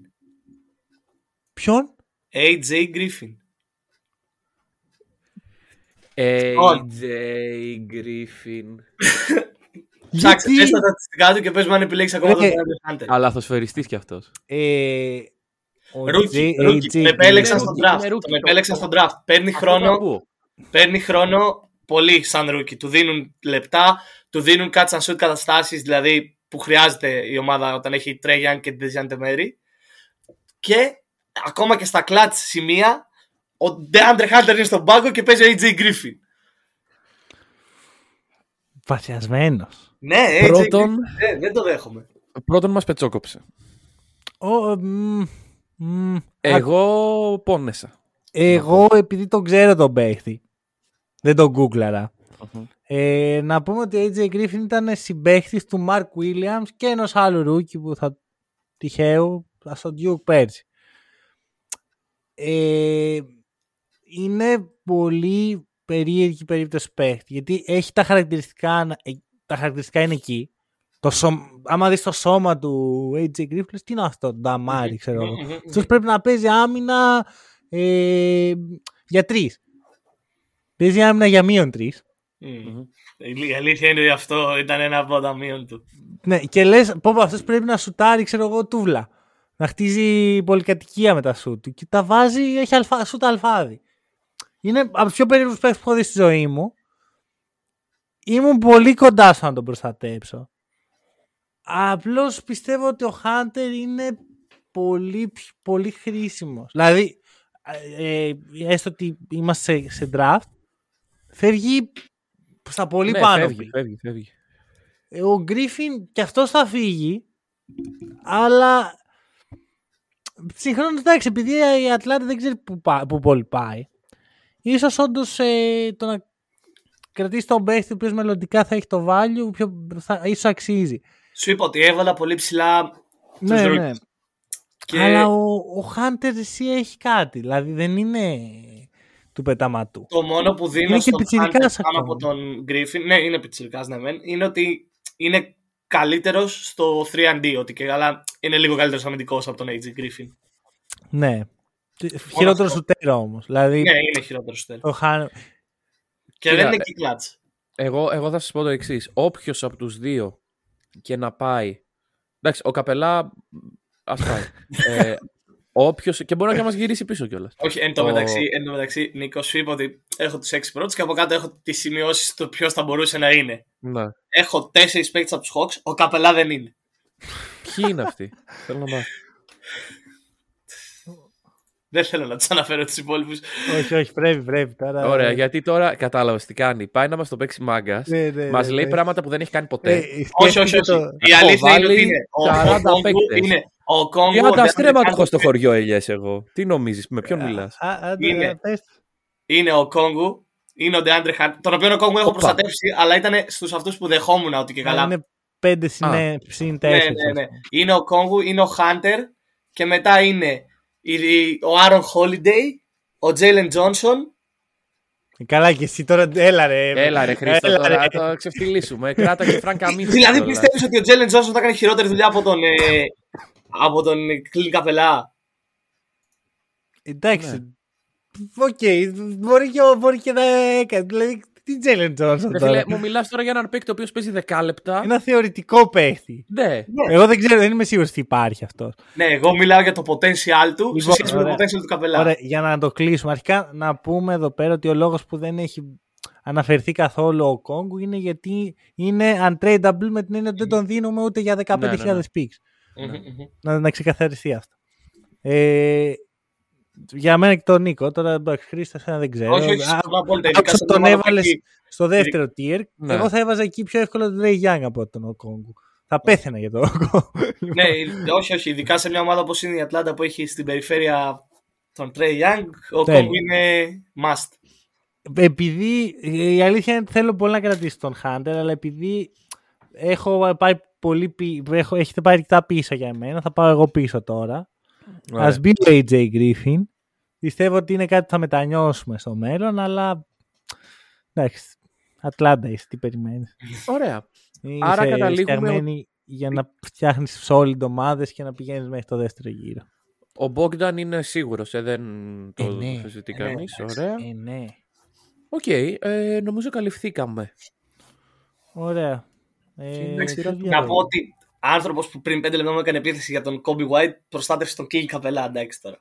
Ποιον? έι τζέι Griffin. έι τζέι Griffin. Ψάξε, πες τα στατιστικά του και πες μου αν επιλέξεις ακόμα τον Deandre Hunter. Αλλά αυτοσφαιριστής κι αυτός. Ρούκι, με επέλεξα στον draft. Με επέλεξα στον draft. Παίρνει χρόνο. Παίρνει χρόνο πολύ σαν ρούκι. Του δίνουν λεπτά, του δίνουν catch and shoot καταστάσεις, δηλαδή που χρειάζεται η ομάδα όταν έχει Trae Young και Dejounte Murray. Και ακόμα και στα clutch σημεία, ο Deandre Hunter είναι στον πάγκο και παίζει ο έι τζέι Griffin. Παθιασμένος. Ναι, πρώτον, έι τζέι ναι, δεν το δέχομαι. Πρώτον μας πετσόκοψε. Ο, μ, μ, εγώ α... πόνεσα. Εγώ επειδή τον ξέρω τον παίχτη, δεν τον γκούκλαρα. Uh-huh. Ε, να πούμε ότι ο έι τζέι Griffin ήταν συμπαίχτης του Mark Williams και ενός άλλου ρούκι που θα τυχαίου στο Duke πέρσι. Ε, είναι πολύ περίεργη περίπτωση παίχτη, γιατί έχει τα χαρακτηριστικά, τα χαρακτηριστικά είναι εκεί. Το σω, άμα δεις το σώμα του έι τζέι Griffin, τι είναι αυτό, νταμάρι, ξέρω εγώ. Αυτός πρέπει να παίζει άμυνα ε, για τρεις. Παίζει άμυνα για μείον τρεις. Mm. Mm-hmm. Η αλήθεια είναι ότι αυτό ήταν ένα από τα μείον του. Ναι, και λες, πω πω αυτός πρέπει να σουτάρει, ξέρω εγώ, τούβλα. Να χτίζει πολυκατοικία με τα σουτ του. Και τα βάζει, έχει αλφα, σουτ αλφάδι. Είναι από τους πιο περίεργους παίκτες που έχω δει στη ζωή μου. Ήμουν πολύ κοντά στο να τον προστατέψω. Απλώς πιστεύω ότι ο Χάντερ είναι πολύ, πολύ χρήσιμος. Δηλαδή, ε, ε, έστω ότι είμαστε σε, σε draft, φεύγει στα πολύ ναι, πάνω. Φεύγει, φεύγει, φεύγει. Ο Γκρίφιν και αυτός θα φύγει, αλλά συγχρόνως εντάξει, επειδή η Ατλάντα δεν ξέρει που, που πολύ πάει, ίσως όντως ε, το να κρατήσει τον παίχτη, ο οποίος μελλοντικά θα έχει το value, πιο, θα, ίσως αξίζει. Σου είπα ότι έβαλα πολύ ψηλά τους ναι, ναι. Και... Αλλά ο Χάντερ εσύ έχει κάτι, δηλαδή δεν είναι... του πεταματού. Το μόνο που δίνω στον Hunter πάνω από τον Griffin, ναι είναι πιτσιρικάς ναι μεν, είναι ότι είναι καλύτερος στο τρία εντ ντι, ότι και καλά είναι λίγο καλύτερος αμυντικός από τον έι τζέι Griffin. Ναι. Χειρότερος του τέρα όμως. Δηλαδή, ναι, είναι χειρότερος του τέρα. Χαν... Και δεν είναι κυκλάτς. Εγώ, εγώ θα σας πω το εξής. Όποιος από τους δύο και να πάει, εντάξει, ο Καπελά ας πάει. ε, Όποιος... Και μπορεί να μας γυρίσει πίσω κιόλας. Όχι, εν τω μεταξύ, oh. μεταξύ Νίκο, σου είπα ότι έχω τους έξι πρώτους και από κάτω έχω τις σημειώσεις του ποιος θα μπορούσε να είναι. Ναι. Έχω τέσσερις παίκτες από τους Hawks, ο Καπελά δεν είναι. Ποιοι είναι αυτοί? Θέλω να μάθω. Δεν θέλω να τους αναφέρω τους υπόλοιπους. Όχι, όχι, πρέπει, πρέπει. Τώρα... Ωραία, γιατί τώρα κατάλαβες τι κάνει. Πάει να μας το παίξει μάγκας, ναι, ναι, μας ναι, λέει ναι. πράγματα που δεν έχει κάνει ποτέ. Ναι, όχι, όχι, όχι. Το... Η αλήθεια είναι ότι είναι. σαράντα Ο Κόγκο. Για τα στρέμματα στο χωριό, Ελιές, εγώ. Τι νομίζεις, με ποιον μιλάς? Είναι, είναι ο Κόγκο, είναι ο Ντεάντρε Χάντερ, τον οποίο ο Κόγκο έχω προστατεύσει, αλλά ήταν στους αυτούς που δεχόμουν ότι και καλά. Είναι πέντε συν τέσσερα. Είναι ο Κόγκο, είναι ο Χάντερ και μετά είναι ο Άρον Χόλιντεϊ, ο Τζέιλεν Τζόνσον. Καλά και εσύ τώρα, έλα ρε. Έλα ρε Χρήστο, έλα, τώρα θα ξεφτυλίσουμε. Κράτα και Φρανκ Αμίτσο. Δηλαδή πιστεύεις ότι ο Τζέιλεν Τζόνσον θα κάνει χειρότερη δουλειά από τον... από τον Κλίν Καπελά. Εντάξει. Οκ. Μπορεί και να έκανε. Δηλαδή Τι Τζέιλεν Τζόνσον τώρα. Φίλε, μου μιλάς τώρα για έναν παίκτη ο οποίος παίζει δέκα λεπτά. Ένα θεωρητικό παίκτη. Ναι. Εγώ δεν ξέρω, δεν είμαι σίγουρος τι υπάρχει αυτό. Ναι, εγώ μιλάω για το potential του σε σχέση με το potential του Καπελά. Ωραία, για να το κλείσουμε. Αρχικά να πούμε εδώ πέρα ότι ο λόγος που δεν έχει αναφερθεί καθόλου ο Κόγκου είναι γιατί είναι untradeable με την έννοια ότι δεν τον δίνουμε ούτε για δεκαπέντε χιλιάδες ναι, ναι, ναι. picks. Ναι. Να, να ξεκαθαριστεί αυτό. Ε, για μένα και τον Νίκο, τώρα Χρήστος δεν ξέρω. Όχι, όχι, α, α, τον έβαλε στο δεύτερο tier. Ναι. Εγώ θα έβαζα εκεί πιο εύκολα τον Λέει Young από τον Οκόγκου. Θα πέθαινα για τον Οκόγκου. Ναι, όχι, όχι. Ειδικά σε μια ομάδα όπως είναι η Ατλάντα που έχει στην περιφέρεια τον Τρέι Γιάνγκ, ο Οκόγκου είναι must. Επειδή η αλήθεια είναι ότι θέλω πολύ να κρατήσω τον Hunter, αλλά επειδή έχω πάει πολύ πι... έχω... έχετε πάει αρκετά πίσω για εμένα, θα πάω εγώ πίσω τώρα. Right. Ας μπει ο έι τζέι Griffin. Πιστεύω ότι είναι κάτι που θα μετανιώσουμε στο μέλλον, αλλά εντάξει, Ατλάντα είσαι, τι περιμένεις. Ωραία. Είσαι άρα καταλήγουμε για να φτιάχνεις solid ομάδες και να πηγαίνεις μέχρι το δεύτερο γύρο. Ο Μπόγκνταν είναι σίγουρος, ε, δεν το ε, ναι. συζητεί κανείς. Ωραία. Ε, ναι. Οκ, okay, ε, νομίζω καλυφθήκαμε. Ωραία. Ε, να πω ότι άνθρωπος που πριν πέντε λεπτά μου έκανε επίθεση για τον Kobe White προστάτευσε τον Clint Capella, εντάξει τώρα.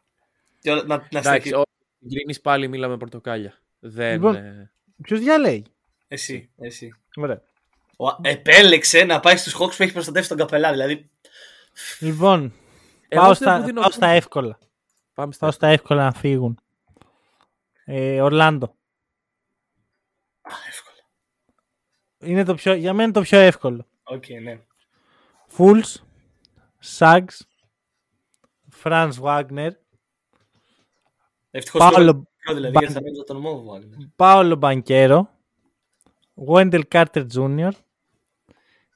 Να, να εντάξει, ο Γκρίνης πάλι μίλαμε πορτοκάλια. Δεν... Λοιπόν, ποιος διαλέγει? Εσύ, εσύ. Ωραία. Επέλεξε να πάει στους Hawks που έχει προστατεύσει τον Capella, δηλαδή. Λοιπόν, πάω στα, δίνω... πάω στα εύκολα. Πάμε στα... Πάω στα εύκολα να φύγουν. Ε, Ορλάντο. Α, εύκολα. Είναι το πιο, για μένα είναι το πιο εύκολο. Οκ, okay, ναι. Fools, Sags, Franz Wagner, ευτυχώς Πάολο Πάολο Μπανκέρο, Wendell Carter τζούνιορ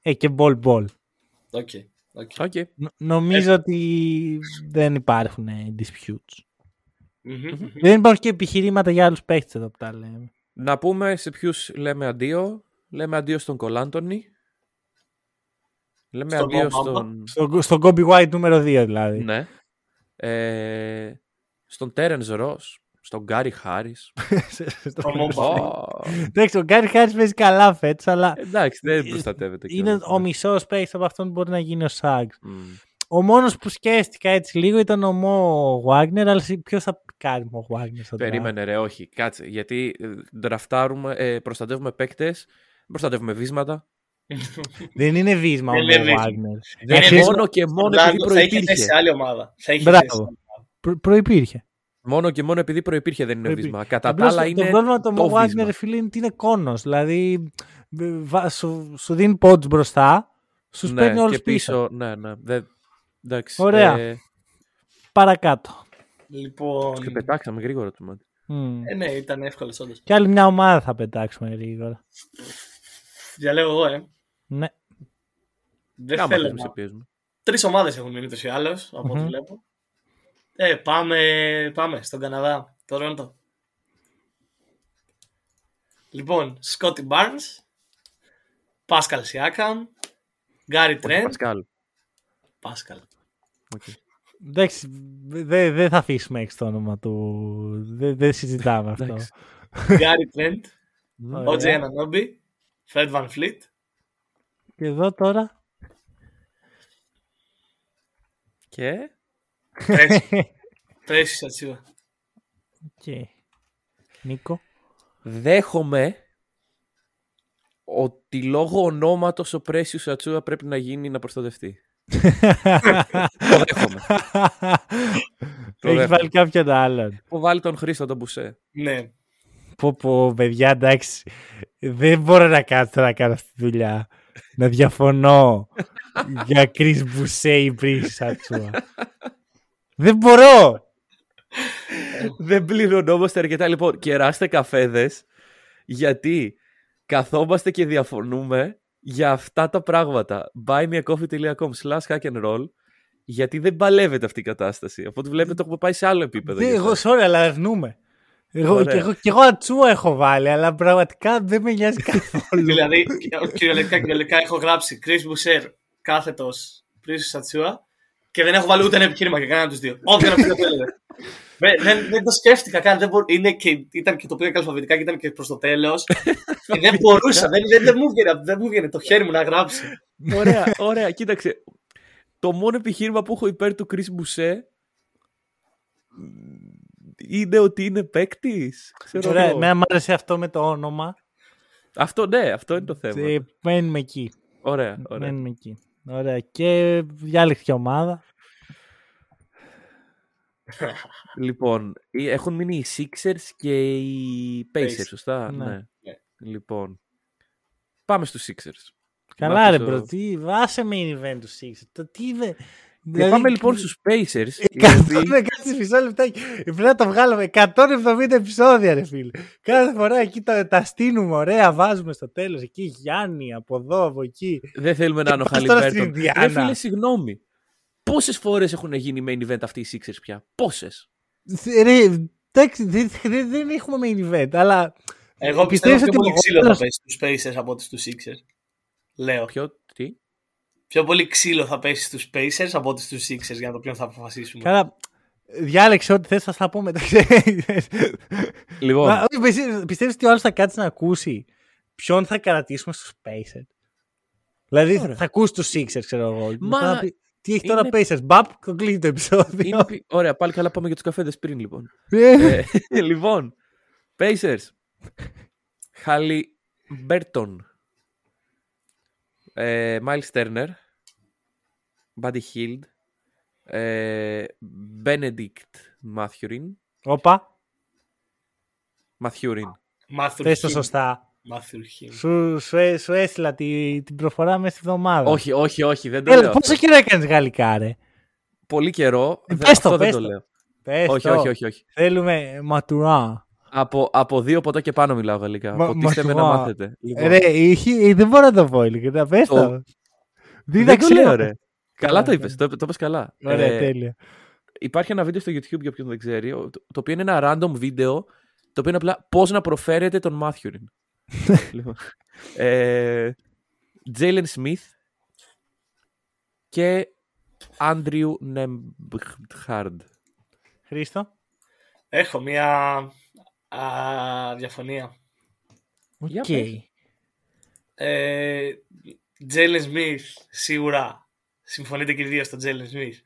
ε, και Ball Ball. Okay, okay. Okay. Νο- νομίζω Εύτε. ότι δεν υπάρχουν ε, disputes. Mm-hmm. Δεν υπάρχουν και επιχειρήματα για άλλους παίχτες εδώ που τα λέμε. Να πούμε σε ποιους λέμε αντίο. Λέμε αντίο στον Κολάντονι. Λέμε στον αντίο στον... στον... στον Kobe White νούμερο δύο δηλαδή. Ναι. Ε... Στον Terence Ross. Στον Gary Harris. Εντάξει, ο Gary Harris παίζει καλά φέτος, αλλά... Εντάξει, δεν προστατεύεται. Είναι ο μισός παίκτης από αυτόν που μπορεί να γίνει ο Σάγκς. Ο μόνος που σκέφτηκα έτσι λίγο ήταν ο Μό Wagner, αλλά ποιος θα κάνει Μό Wagner? Περίμενε ρε, όχι, κάτσε. Γιατί ε, προστατεύουμε παίκτες, προστατεύουμε βίσματα. Δεν είναι βίσμα ο Μό Wagner. Δεν είναι μόνο και μόνο επειδή προϋπήρχε. Σε άλλη ομάδα. Μπράβο. Προϋπήρχε. Μόνο και μόνο επειδή προϋπήρχε δεν είναι βίσμα. Κατά τα άλλα είναι το πρόβλημα το Μό Wagner, φίλε, είναι ότι είναι κόνος. Δηλαδή σου δίνει πόντους μπροστά, σου παίρνει όλους πίσω. Ναι, ναι, ναι. Εντάξει, ωραία. Ε... Παρακάτω. Λοιπόν... Και πετάξαμε γρήγορα το μάτι. Mm. Ε, ναι, ήταν εύκολο όντως. Κι άλλη μια ομάδα θα πετάξουμε γρήγορα. Διαλέγω εγώ, ε. Ναι. Δεν Κάμα θέλω να πιέζουμε. Τρεις ομάδες έχουν μείνει τους ή άλλους, από ό,τι mm-hmm. βλέπω. Ε, πάμε, πάμε στον Καναδά, το Ρόντο. Λοιπόν, Σκότι Μπάρνς, Πάσκαλ Σιάκαμ, Γκάρι Τρέντ. Πασκάλ. Πάσκαλ. Okay. Εντάξει, δεν δε θα αφήσουμε έξω το όνομα του. Δεν δε συζητάμε αυτό. Γκάρι Τρέντ, ο Τζέιν Ανόμπι, Φρεντ Βαν Φλιτ. Και εδώ τώρα. Και. Τρέσου Σατσίβα. Οκ. Νίκο. Δέχομαι ότι λόγω ονόματος ο Πρέσιου Σατσούα πρέπει να γίνει να προστατευτεί. Το δέχομαι. Έχει βάλει κάποιον άλλον. Που βάλει τον Χρήστο τον Μπουσέ. Ναι. Πω πω παιδιά, εντάξει. Δεν μπορώ να κάτσω να κάνω αυτή τη δουλειά. Να διαφωνώ για Κρίς Μπουσέ ή Πρίσι Σατσούα. Δεν μπορώ. Δεν πληρωνόμαστε αρκετά. Λοιπόν, κεράστε καφέδες. Γιατί καθόμαστε και διαφωνούμε για αυτά τα πράγματα. buy me a coffee dot com slash hack and roll γιατί δεν παλεύεται αυτή η κατάσταση. Από ό,τι βλέπετε έχουμε πάει σε άλλο επίπεδο. Εγώ, sorry, αλλά αρνούμε. Εγώ, και, εγώ, και εγώ ατσούα έχω βάλει, αλλά πραγματικά δεν με νοιάζει καθόλου. Δηλαδή, κυριολεκτικά, κυριολεκτικά έχω γράψει Chris Boucher κάθετος Πρίσου Ατσούα και δεν έχω βάλει ούτε ένα επιχείρημα για κανένα από τους δύο. Όποιο να πει το θέλετε. δεν, δεν το σκέφτηκα καν. Δεν μπο... Είναι και... Ήταν και το πήγα αλφαβητικά και ήταν και προς το τέλος. Δεν μπορούσα. δεν, δεν, δεν, μου βγαινε, δεν μου βγαινε το χέρι μου να γράψω. Ωραία, ωραία. Κοίταξε. Το μόνο επιχείρημα που έχω υπέρ του Chris Boucher είναι ότι είναι παίκτης. Ωραία, εμένα μου άρεσε αυτό με το όνομα. Αυτό ναι, αυτό είναι το θέμα. Ε, μένουμε εκεί. Ωραία, ωραία. Μένουμε εκεί. Ωραία. Και διάλεξε και ομάδα. Λοιπόν, έχουν μείνει οι Sixers και οι Pacers, σωστά. Ναι. Ναι. Λοιπόν, πάμε στους Sixers. Καλά ρε μπρο, τι βάσε main event τους Sixers. Τι είδε... Και δηλαδή... πάμε λοιπόν στους Pacers. εκατόν δεκαέξι μισό λεπτάκι. Πρέπει να τα βγάλαμε. εκατόν εβδομήντα επεισόδια, ρε φίλε. Κάθε φορά εκεί τα, τα στείνουμε ωραία, βάζουμε στο τέλος. Εκεί Γιάννη, από εδώ, από εκεί. Δεν θέλουμε να είναι ο Χαλιμπέρτον. Ρε φίλε, συγγνώμη. Πόσες φορές έχουν γίνει main event αυτοί οι Sixers πια? Πόσες? Ρε, εντάξει, δεν έχουμε main event, αλλά. Εγώ πιστεύω ότι είναι πολύ ξύλο θα πέσει στους Pacers από τους Sixers. Λέω. Ποιο, τι? Πιο πολύ ξύλο θα πέσει στους Pacers από τους στους Sixers για το ποιον θα αποφασίσουμε. Καλά, διάλεξε ό,τι θες, θα στα πω μετά. Λοιπόν. Μα, πιστεύεις ότι ο άλλος θα κάτσει να ακούσει ποιον θα κρατήσουμε στους Pacers? Δηλαδή ωραία, θα ακούσει τους Sixers, ξέρω εγώ. Μα... πει, τι έχει τώρα είναι... Pacers, μπαπ, το κλείνει το επεισόδιο. Είναι... Ωραία, πάλι καλά πάμε για τους καφέδες πριν λοιπόν. ε, λοιπόν, Pacers, Χαλιμπέρτον, Miles Turner, Buddy Hield, ε, Benedict Mathurin. Όπα. Mathurin. Πες το σωστά. Σου, σου, σου έστειλα τη, την προφορά μέσα στη εβδομάδα. Όχι, όχι, όχι. Δεν το Έλα, λέω. Πόσο καιρό έκανες γαλλικά, ρε? Πολύ καιρό. Ε, πες το, πες το. Λέω. Πες όχι, το. όχι, όχι, όχι. Θέλουμε ματουρά. Από, από δύο ποτά και πάνω μιλάω γαλλικά. Ποτίστε με να μάθετε. Λοιπόν. Ρε, είχε, δεν μπορώ να το πω ειλικρινά. Πες το. το. Δεν το λέω, ρε. Καλά το είπες. Το, το είπες καλά. Ωραία, ε, τέλεια. Υπάρχει ένα βίντεο στο YouTube, για ποιον δεν ξέρει, το, το οποίο είναι ένα random βίντεο, το οποίο είναι απλά πώς να προφέρετε τον Mathurin. Λοιπόν. ε, Jalen Smith και Andrew Nembhard. Χρήστο. Έχω μία... Α, διαφωνία. Οκ. Okay. Ε, Jalen Smith, σίγουρα. Συμφωνείτε και οι δύο στο Jalen Smith?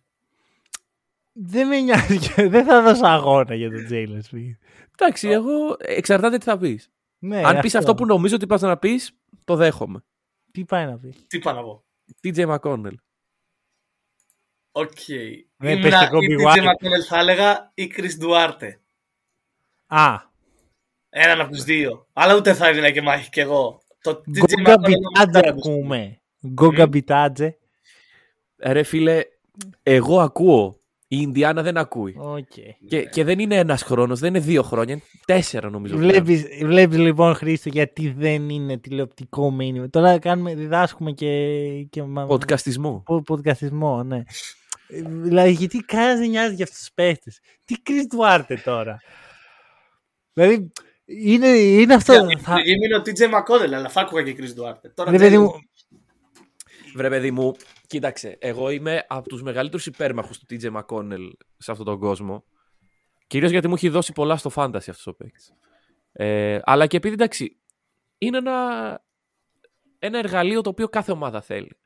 Δεν με νοιάζει. Δεν θα δώσω αγώνα για τον Jalen Smith. Εντάξει, εγώ εξαρτάται τι θα πεις. Ναι, αν αυτό. πεις αυτό που νομίζω ότι πας να πεις, το δέχομαι. Τι πάει να πεις? Τι πάει να πω? τι τζέι McConnell. Οκ. Okay. Ήμουνα ή τι τζέι McConnell θα έλεγα ή Chris Duarte. Α. Έναν από τους δύο. Αλλά ούτε θα έδινα και μάχη κι εγώ. Γκόγκα μπιτάτζε ακούμε. Γκόγκα μπιτάτζε. Ρε φίλε, εγώ ακούω. Η Ινδιάνα δεν ακούει. Okay. Και, και δεν είναι ένας χρόνος, δεν είναι δύο χρόνια. Είναι τέσσερα νομίζω. Βλέπεις, βλέπεις λοιπόν, Χρήστο, γιατί δεν είναι τηλεοπτικό μήνυμα. Τώρα κάνουμε, διδάσκουμε και... και Ποδκαστισμό. Ποδκαστισμό, ναι. Δηλαδή γιατί κανένας δεν νοιάζει για αυτούς τους παίχτες? Τι Chris Duarte τώρα? Δηλαδή, είναι, είναι αυτό. Ήμουν θα... ο τι τζέι McConnell, αλλά θα άκουγα και Chris Duarte. Τώρα Βρε, παιδί μου... Βρε παιδί μου, κοίταξε, εγώ είμαι από τους μεγαλύτερους υπέρμαχους του τι τζέι McConnell σε αυτόν τον κόσμο. Κυρίως γιατί μου έχει δώσει πολλά στο fantasy αυτός ο παίκτης. Ε, αλλά και επειδή, εντάξει, είναι ένα, ένα εργαλείο το οποίο κάθε ομάδα θέλει.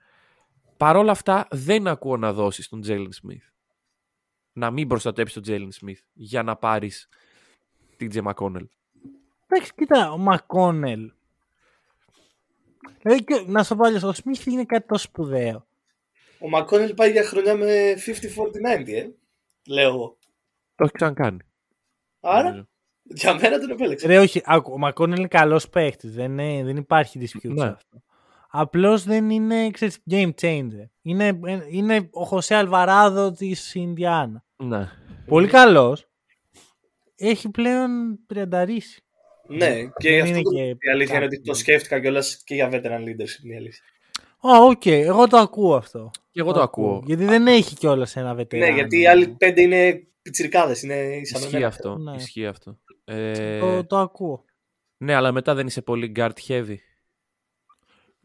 Παρ' όλα αυτά, δεν ακούω να δώσεις τον Jalen Smith. Να μην προστατέψεις τον Jalen Smith για να πάρεις τι τζέι McConnell. Εντάξει, κοίτα, ο McConnell. Δηλαδή, να σου πω άλλως, ο Smith είναι κάτι τόσο σπουδαίο. Ο McConnell πάει για χρονιά με πενήντα σαράντα ενενήντα, ε. Λέω εγώ. Το έχει ξανακάνει. Άρα, νομίζω. Για μένα τον επέλεξε. Ρε, όχι, άκου, ο McConnell είναι καλός παίχτης. Δεν, δεν υπάρχει dispute σε αυτό. Απλώς δεν είναι, ξέρεις, game changer. Είναι, είναι ο Χωσέ Αλβαράδο της Ινδιάνα. Ναι. Πολύ καλός. Έχει πλέον τριανταρίσει. Ναι, και δεν αυτό είναι και... η αλήθεια είναι ότι το σκέφτηκα κιόλας και για veteran leadership, είναι η αλήθεια. Α, οκ, εγώ το ακούω αυτό. Και εγώ το, το ακούω. ακούω. Γιατί δεν έχει κιόλας ένα veteran. Ναι, γιατί οι άλλοι πέντε είναι πιτσιρικάδες. Είναι ισχύει αυτό, ναι. Ισχύει αυτό. Ε... Το, το ακούω. Ναι, αλλά μετά δεν είσαι πολύ guard heavy.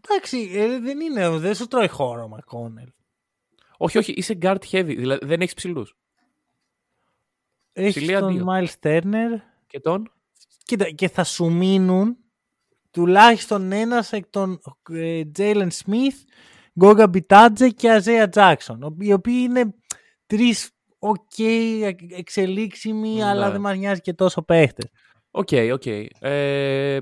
Εντάξει, ε, δεν είναι, δεν σου τρώει χώρο McConnell. Όχι, όχι, είσαι guard heavy, δηλαδή δεν έχεις ψηλούς. Έχεις τον Miles Turner και τον... Κοίτα, και θα σου μείνουν τουλάχιστον ένας εκ των ε, Jalen Smith, Goga Bitadze και Isaiah Jackson, οι οποίοι είναι τρεις οκ, okay, εξελίξιμοι, ναι, αλλά δεν μας νοιάζει και τόσο παίχτες. Οκ, okay, οκ. Okay. Ε...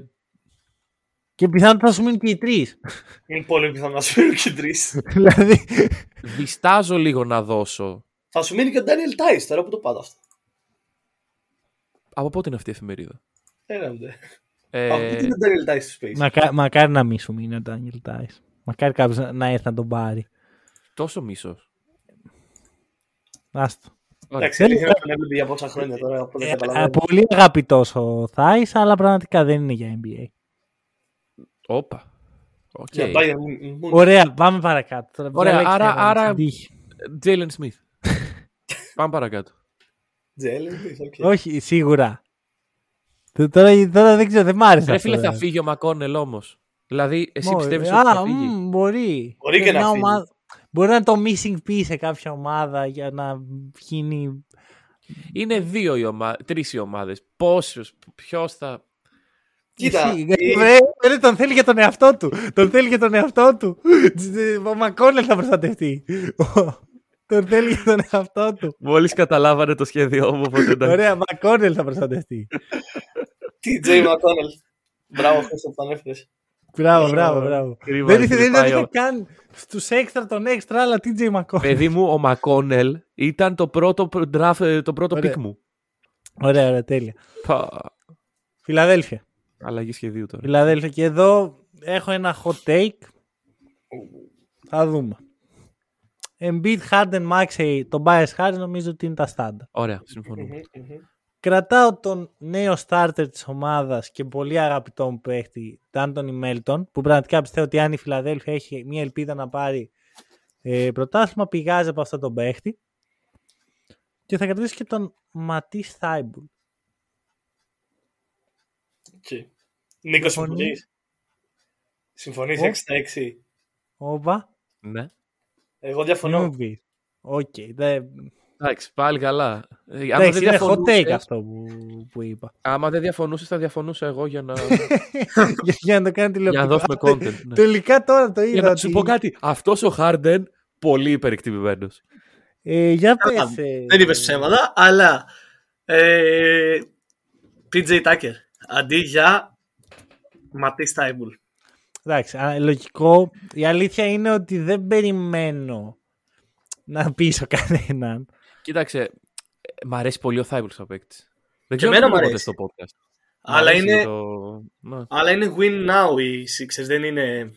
Και πιθανόν θα σου μείνουν και οι τρεις. Είναι πολύ πιθανόν να σου μείνουν και οι τρεις. Δηλαδή... Διστάζω λίγο να δώσω. Θα σου μείνει και ο Daniel Tice, τώρα που το πάω αυτό. Από πότε είναι αυτή η εφημερίδα? Έναντε. Ε... Από πότε είναι ο Daniel Tice στο Space. Μακά, μακάρι να μη σου μείνει ο Daniel Tice. Μακάρι κάποιος να έρθει να τον πάρει. Τόσο μίσος. Άστο. Εντάξει, δεν έβλεπε για πόσα χρόνια τώρα. Ε, πολύ αγαπητός ο Θάης, αλλά πραγματικά δεν είναι για N B A. Όπα. Okay. Ωραία, πάμε παρακάτω. Ωραία, Ωραία άρα, άρα... Jalen Smith. Πάμε παρακάτω. Jalen Smith, okay. Όχι, σίγουρα. Τώρα, τώρα δεν ξέρω, δεν μ' άρεσε. Ρε φίλε, θα φύγει ο Μακόνελ όμως. Δηλαδή, εσύ πιστεύεις ότι θα φύγει? Μπορεί. Μπορεί και να φύγει. Μπορεί να είναι το missing piece σε κάποια ομάδα για να γίνει... Είναι δύο οι ομάδες, τρεις οι ομάδες. Πόσους, ποιος θα... Κοίτα, ε... τον θέλει για τον εαυτό του. Τον θέλει για τον εαυτό του. Ο Μακόνελ θα προστατευτεί. Τον θέλει για τον εαυτό του. Μόλις καταλάβανε το σχέδιό μου. Ωραία, Μακόνελ θα προστατευτεί. τι τζέι Μακόνελ. Μπράβο, Χρήστο, που τον έφερες. Μπράβο, μπράβο, μπράβο. Δεν είχε καν στους έξτρα τον έξτρα, αλλά τι τζέι Μακόνελ. Παιδί μου, ο Μακόνελ ήταν το πρώτο draft, το πρώτο pick μου. Ωραία, ωραία, τέλεια. Φιλαδέλφια. Αλλαγή σχεδίου τώρα. Φιλαδέλφια. Και εδώ έχω ένα hot take. Θα δούμε. Embiid, Harden, Maxey, τον Tobias Harris νομίζω ότι είναι τα στάντα. Ωραία, συμφωνούμε. Κρατάω τον νέο starter της ομάδας και πολύ αγαπητό μου παίχτη, Ντάντονι Μέλτον, που πραγματικά πιστεύω ότι αν η Φιλαδέλφια έχει μια ελπίδα να πάρει ε, πρωτάθλημα, πηγάζει από αυτό τον παίχτη. Και θα κρατήσω και τον Ματίς Θάιμπουλ. Okay. Νίκο, συμφωνείς? Συμφωνείς έξι έξι. Όπα. Ναι. Εγώ διαφωνώ. Οκ, okay, δε... Εντάξει, πάλι καλά. Εντάξει, είναι hot take αυτό που, που είπα. Άμα δεν διαφωνούσες, θα διαφωνούσα εγώ για να... για, για να το κάνει τηλεοπτικά. Για να δώσουμε content. Ναι. Τελικά τώρα το είδα. Για να ότι... σου πω κάτι. Αυτός ο Χάρντεν, πολύ υπερεκτιμημένος. Ε, για πες. Δεν είπες ψέματα, αλλά... Ε, πι τζέι Tucker. Αντί για Ματίς Τάιμπουλ. Εντάξει, λογικό. Η αλήθεια είναι ότι δεν περιμένω να πείσω κανέναν. Κοίταξε, μ' αρέσει πολύ ο Θάιμπουλ σαν παίκτης. Δεν ξέρω τι είπατε στο podcast. Αλλά είναι, το... αλλά είναι win now οι Sixers, δεν είναι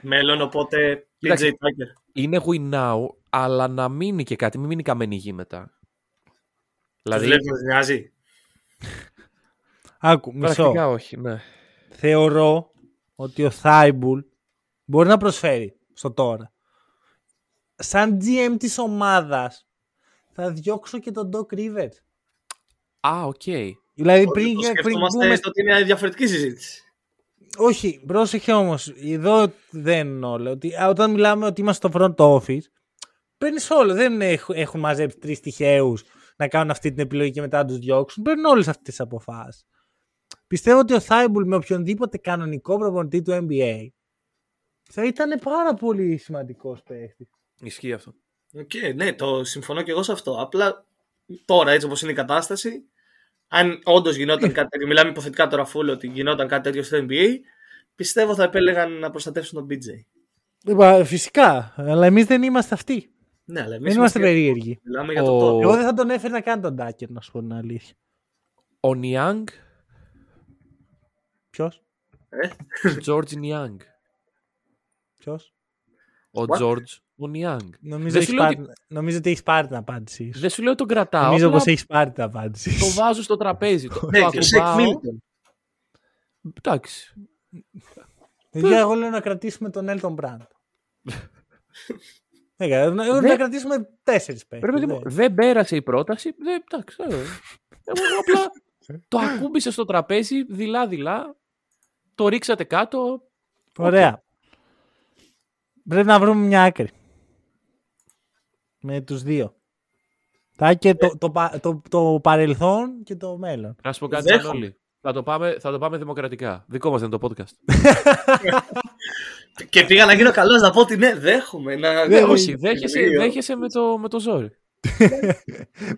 μέλλον, οπότε πι τζέι Tucker. Είναι win now, αλλά να μείνει και κάτι, μην μείνει καμένη γη μετά. Δηλαδή... Τους βλέπεις να νοιάζει. Άκου, μισό. Όχι, ναι. Θεωρώ ότι ο Θάιμπουλ μπορεί να προσφέρει στο τώρα. Σαν τζι εμ της ομάδας, θα διώξω και τον Doc Rivers. Α, οκ. Δηλαδή πριν το σκεφτόμαστε πούμε... ότι είναι διαφορετική συζήτηση. Όχι, πρόσεχε όμως. Εδώ δεν είναι όλο. Ότι, όταν μιλάμε ότι είμαστε στο front office, παίρνεις όλο. Δεν έχουν μαζέψει τρεις τυχαίους να κάνουν αυτή την επιλογή και μετά να τους διώξουν. Παίρνουν όλες αυτές τις αποφάσεις. Πιστεύω ότι ο Θάιμπουλ με οποιονδήποτε κανονικό προπονητή του N B A θα ήταν πάρα πολύ σημαντικός παίχτης. Ισχύει αυτό. Okay, ναι, το συμφωνώ και εγώ σε αυτό. Απλά τώρα, έτσι όπως είναι η κατάσταση, αν όντως γινόταν κάτι τέτοιο, μιλάμε υποθετικά τώρα φούλο ότι γινόταν κάτι τέτοιο στο N B A, πιστεύω θα επέλεγαν να προστατεύσουν τον πι τζέι. Είπα, φυσικά, αλλά εμείς δεν είμαστε αυτοί. Ναι, αλλά εμείς δεν είμαστε, είμαστε περίεργοι. Μιλάμε για το τώρα. Εγώ δεν θα τον έφερνα καν τον Tucker, να σου πω την αλήθεια. Ο Νιάνγκ. Ποιος? Ο George Νιάνγκ. Ποιος? Ο George. Ο Νιάνγκ. Νομίζω, ότι... νομίζω ότι έχει πάρει την απάντηση. Δεν σου λέω τον κρατάω. Νομίζω πως έχει πάρει την απάντηση. Το βάζω στο τραπέζι. Το ακουμπάω. Εντάξει. Εγώ λέω να κρατήσουμε τον Έλτον Μπραντ. Εγώ να κρατήσουμε τέσσερις παίκτες. Δεν πέρασε η πρόταση. Εντάξει. Απλά το ακούμπησε στο τραπέζι δειλά-δειλά. Το ρίξατε κάτω. Ωραία. Πρέπει να βρούμε μια άκρη. Με τους δύο. Θα και το, το, το, το παρελθόν και το μέλλον. Να σου πω κάτι άλλο. Θα το, πάμε, θα το πάμε δημοκρατικά. Δικό μας είναι το podcast. Και πήγα να γίνω καλός να πω ότι ναι, δέχομαι. Να... Ναι, όχι, δέχεσαι, δέχεσαι με, το, με το ζόρι.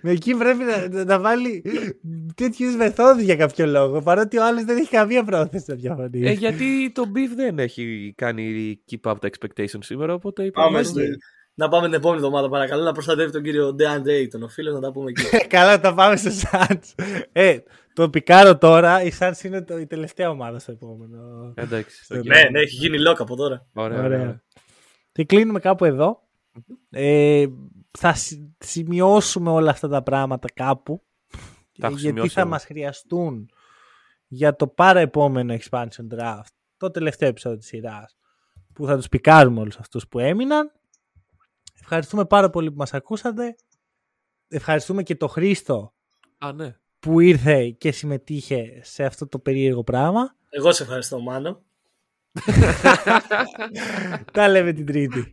Με εκεί πρέπει να, να βάλει τέτοιες μεθόδους για κάποιο λόγο. Παρότι ο άλλος δεν έχει καμία πρόθεση να διαφωνεί. Ε, γιατί το beef δεν έχει κάνει keep up the expectations σήμερα. Οπότε είπαμε... Να πάμε την επόμενη εβδομάδα, παρακαλώ, να προστατεύει τον κύριο Ντέαν Έιτον, ο φίλος, να τα πούμε εκεί. Καλά, τα πάμε στο Σαντς. Ε, το πικάρω τώρα, η Σαντς είναι το, η τελευταία ομάδα στο επόμενο. Εντάξει. Στο ναι, ναι, έχει γίνει lock από τώρα. Ωραία. Ωραία. Ωραία. Και κλείνουμε κάπου εδώ. Ε, θα σημειώσουμε όλα αυτά τα πράγματα κάπου, τα γιατί θα εγώ. μας χρειαστούν για το παραεπόμενο Expansion Draft, το τελευταίο επεισόδιο της σειράς, που θα τους πικάρουμε όλους αυτούς που έμειναν. Ευχαριστούμε πάρα πολύ που μας ακούσατε. Ευχαριστούμε και τον Χρήστο Α, ναι. που ήρθε και συμμετείχε σε αυτό το περίεργο πράγμα. Εγώ σε ευχαριστώ, Μάνο. Τα λέμε την Τρίτη.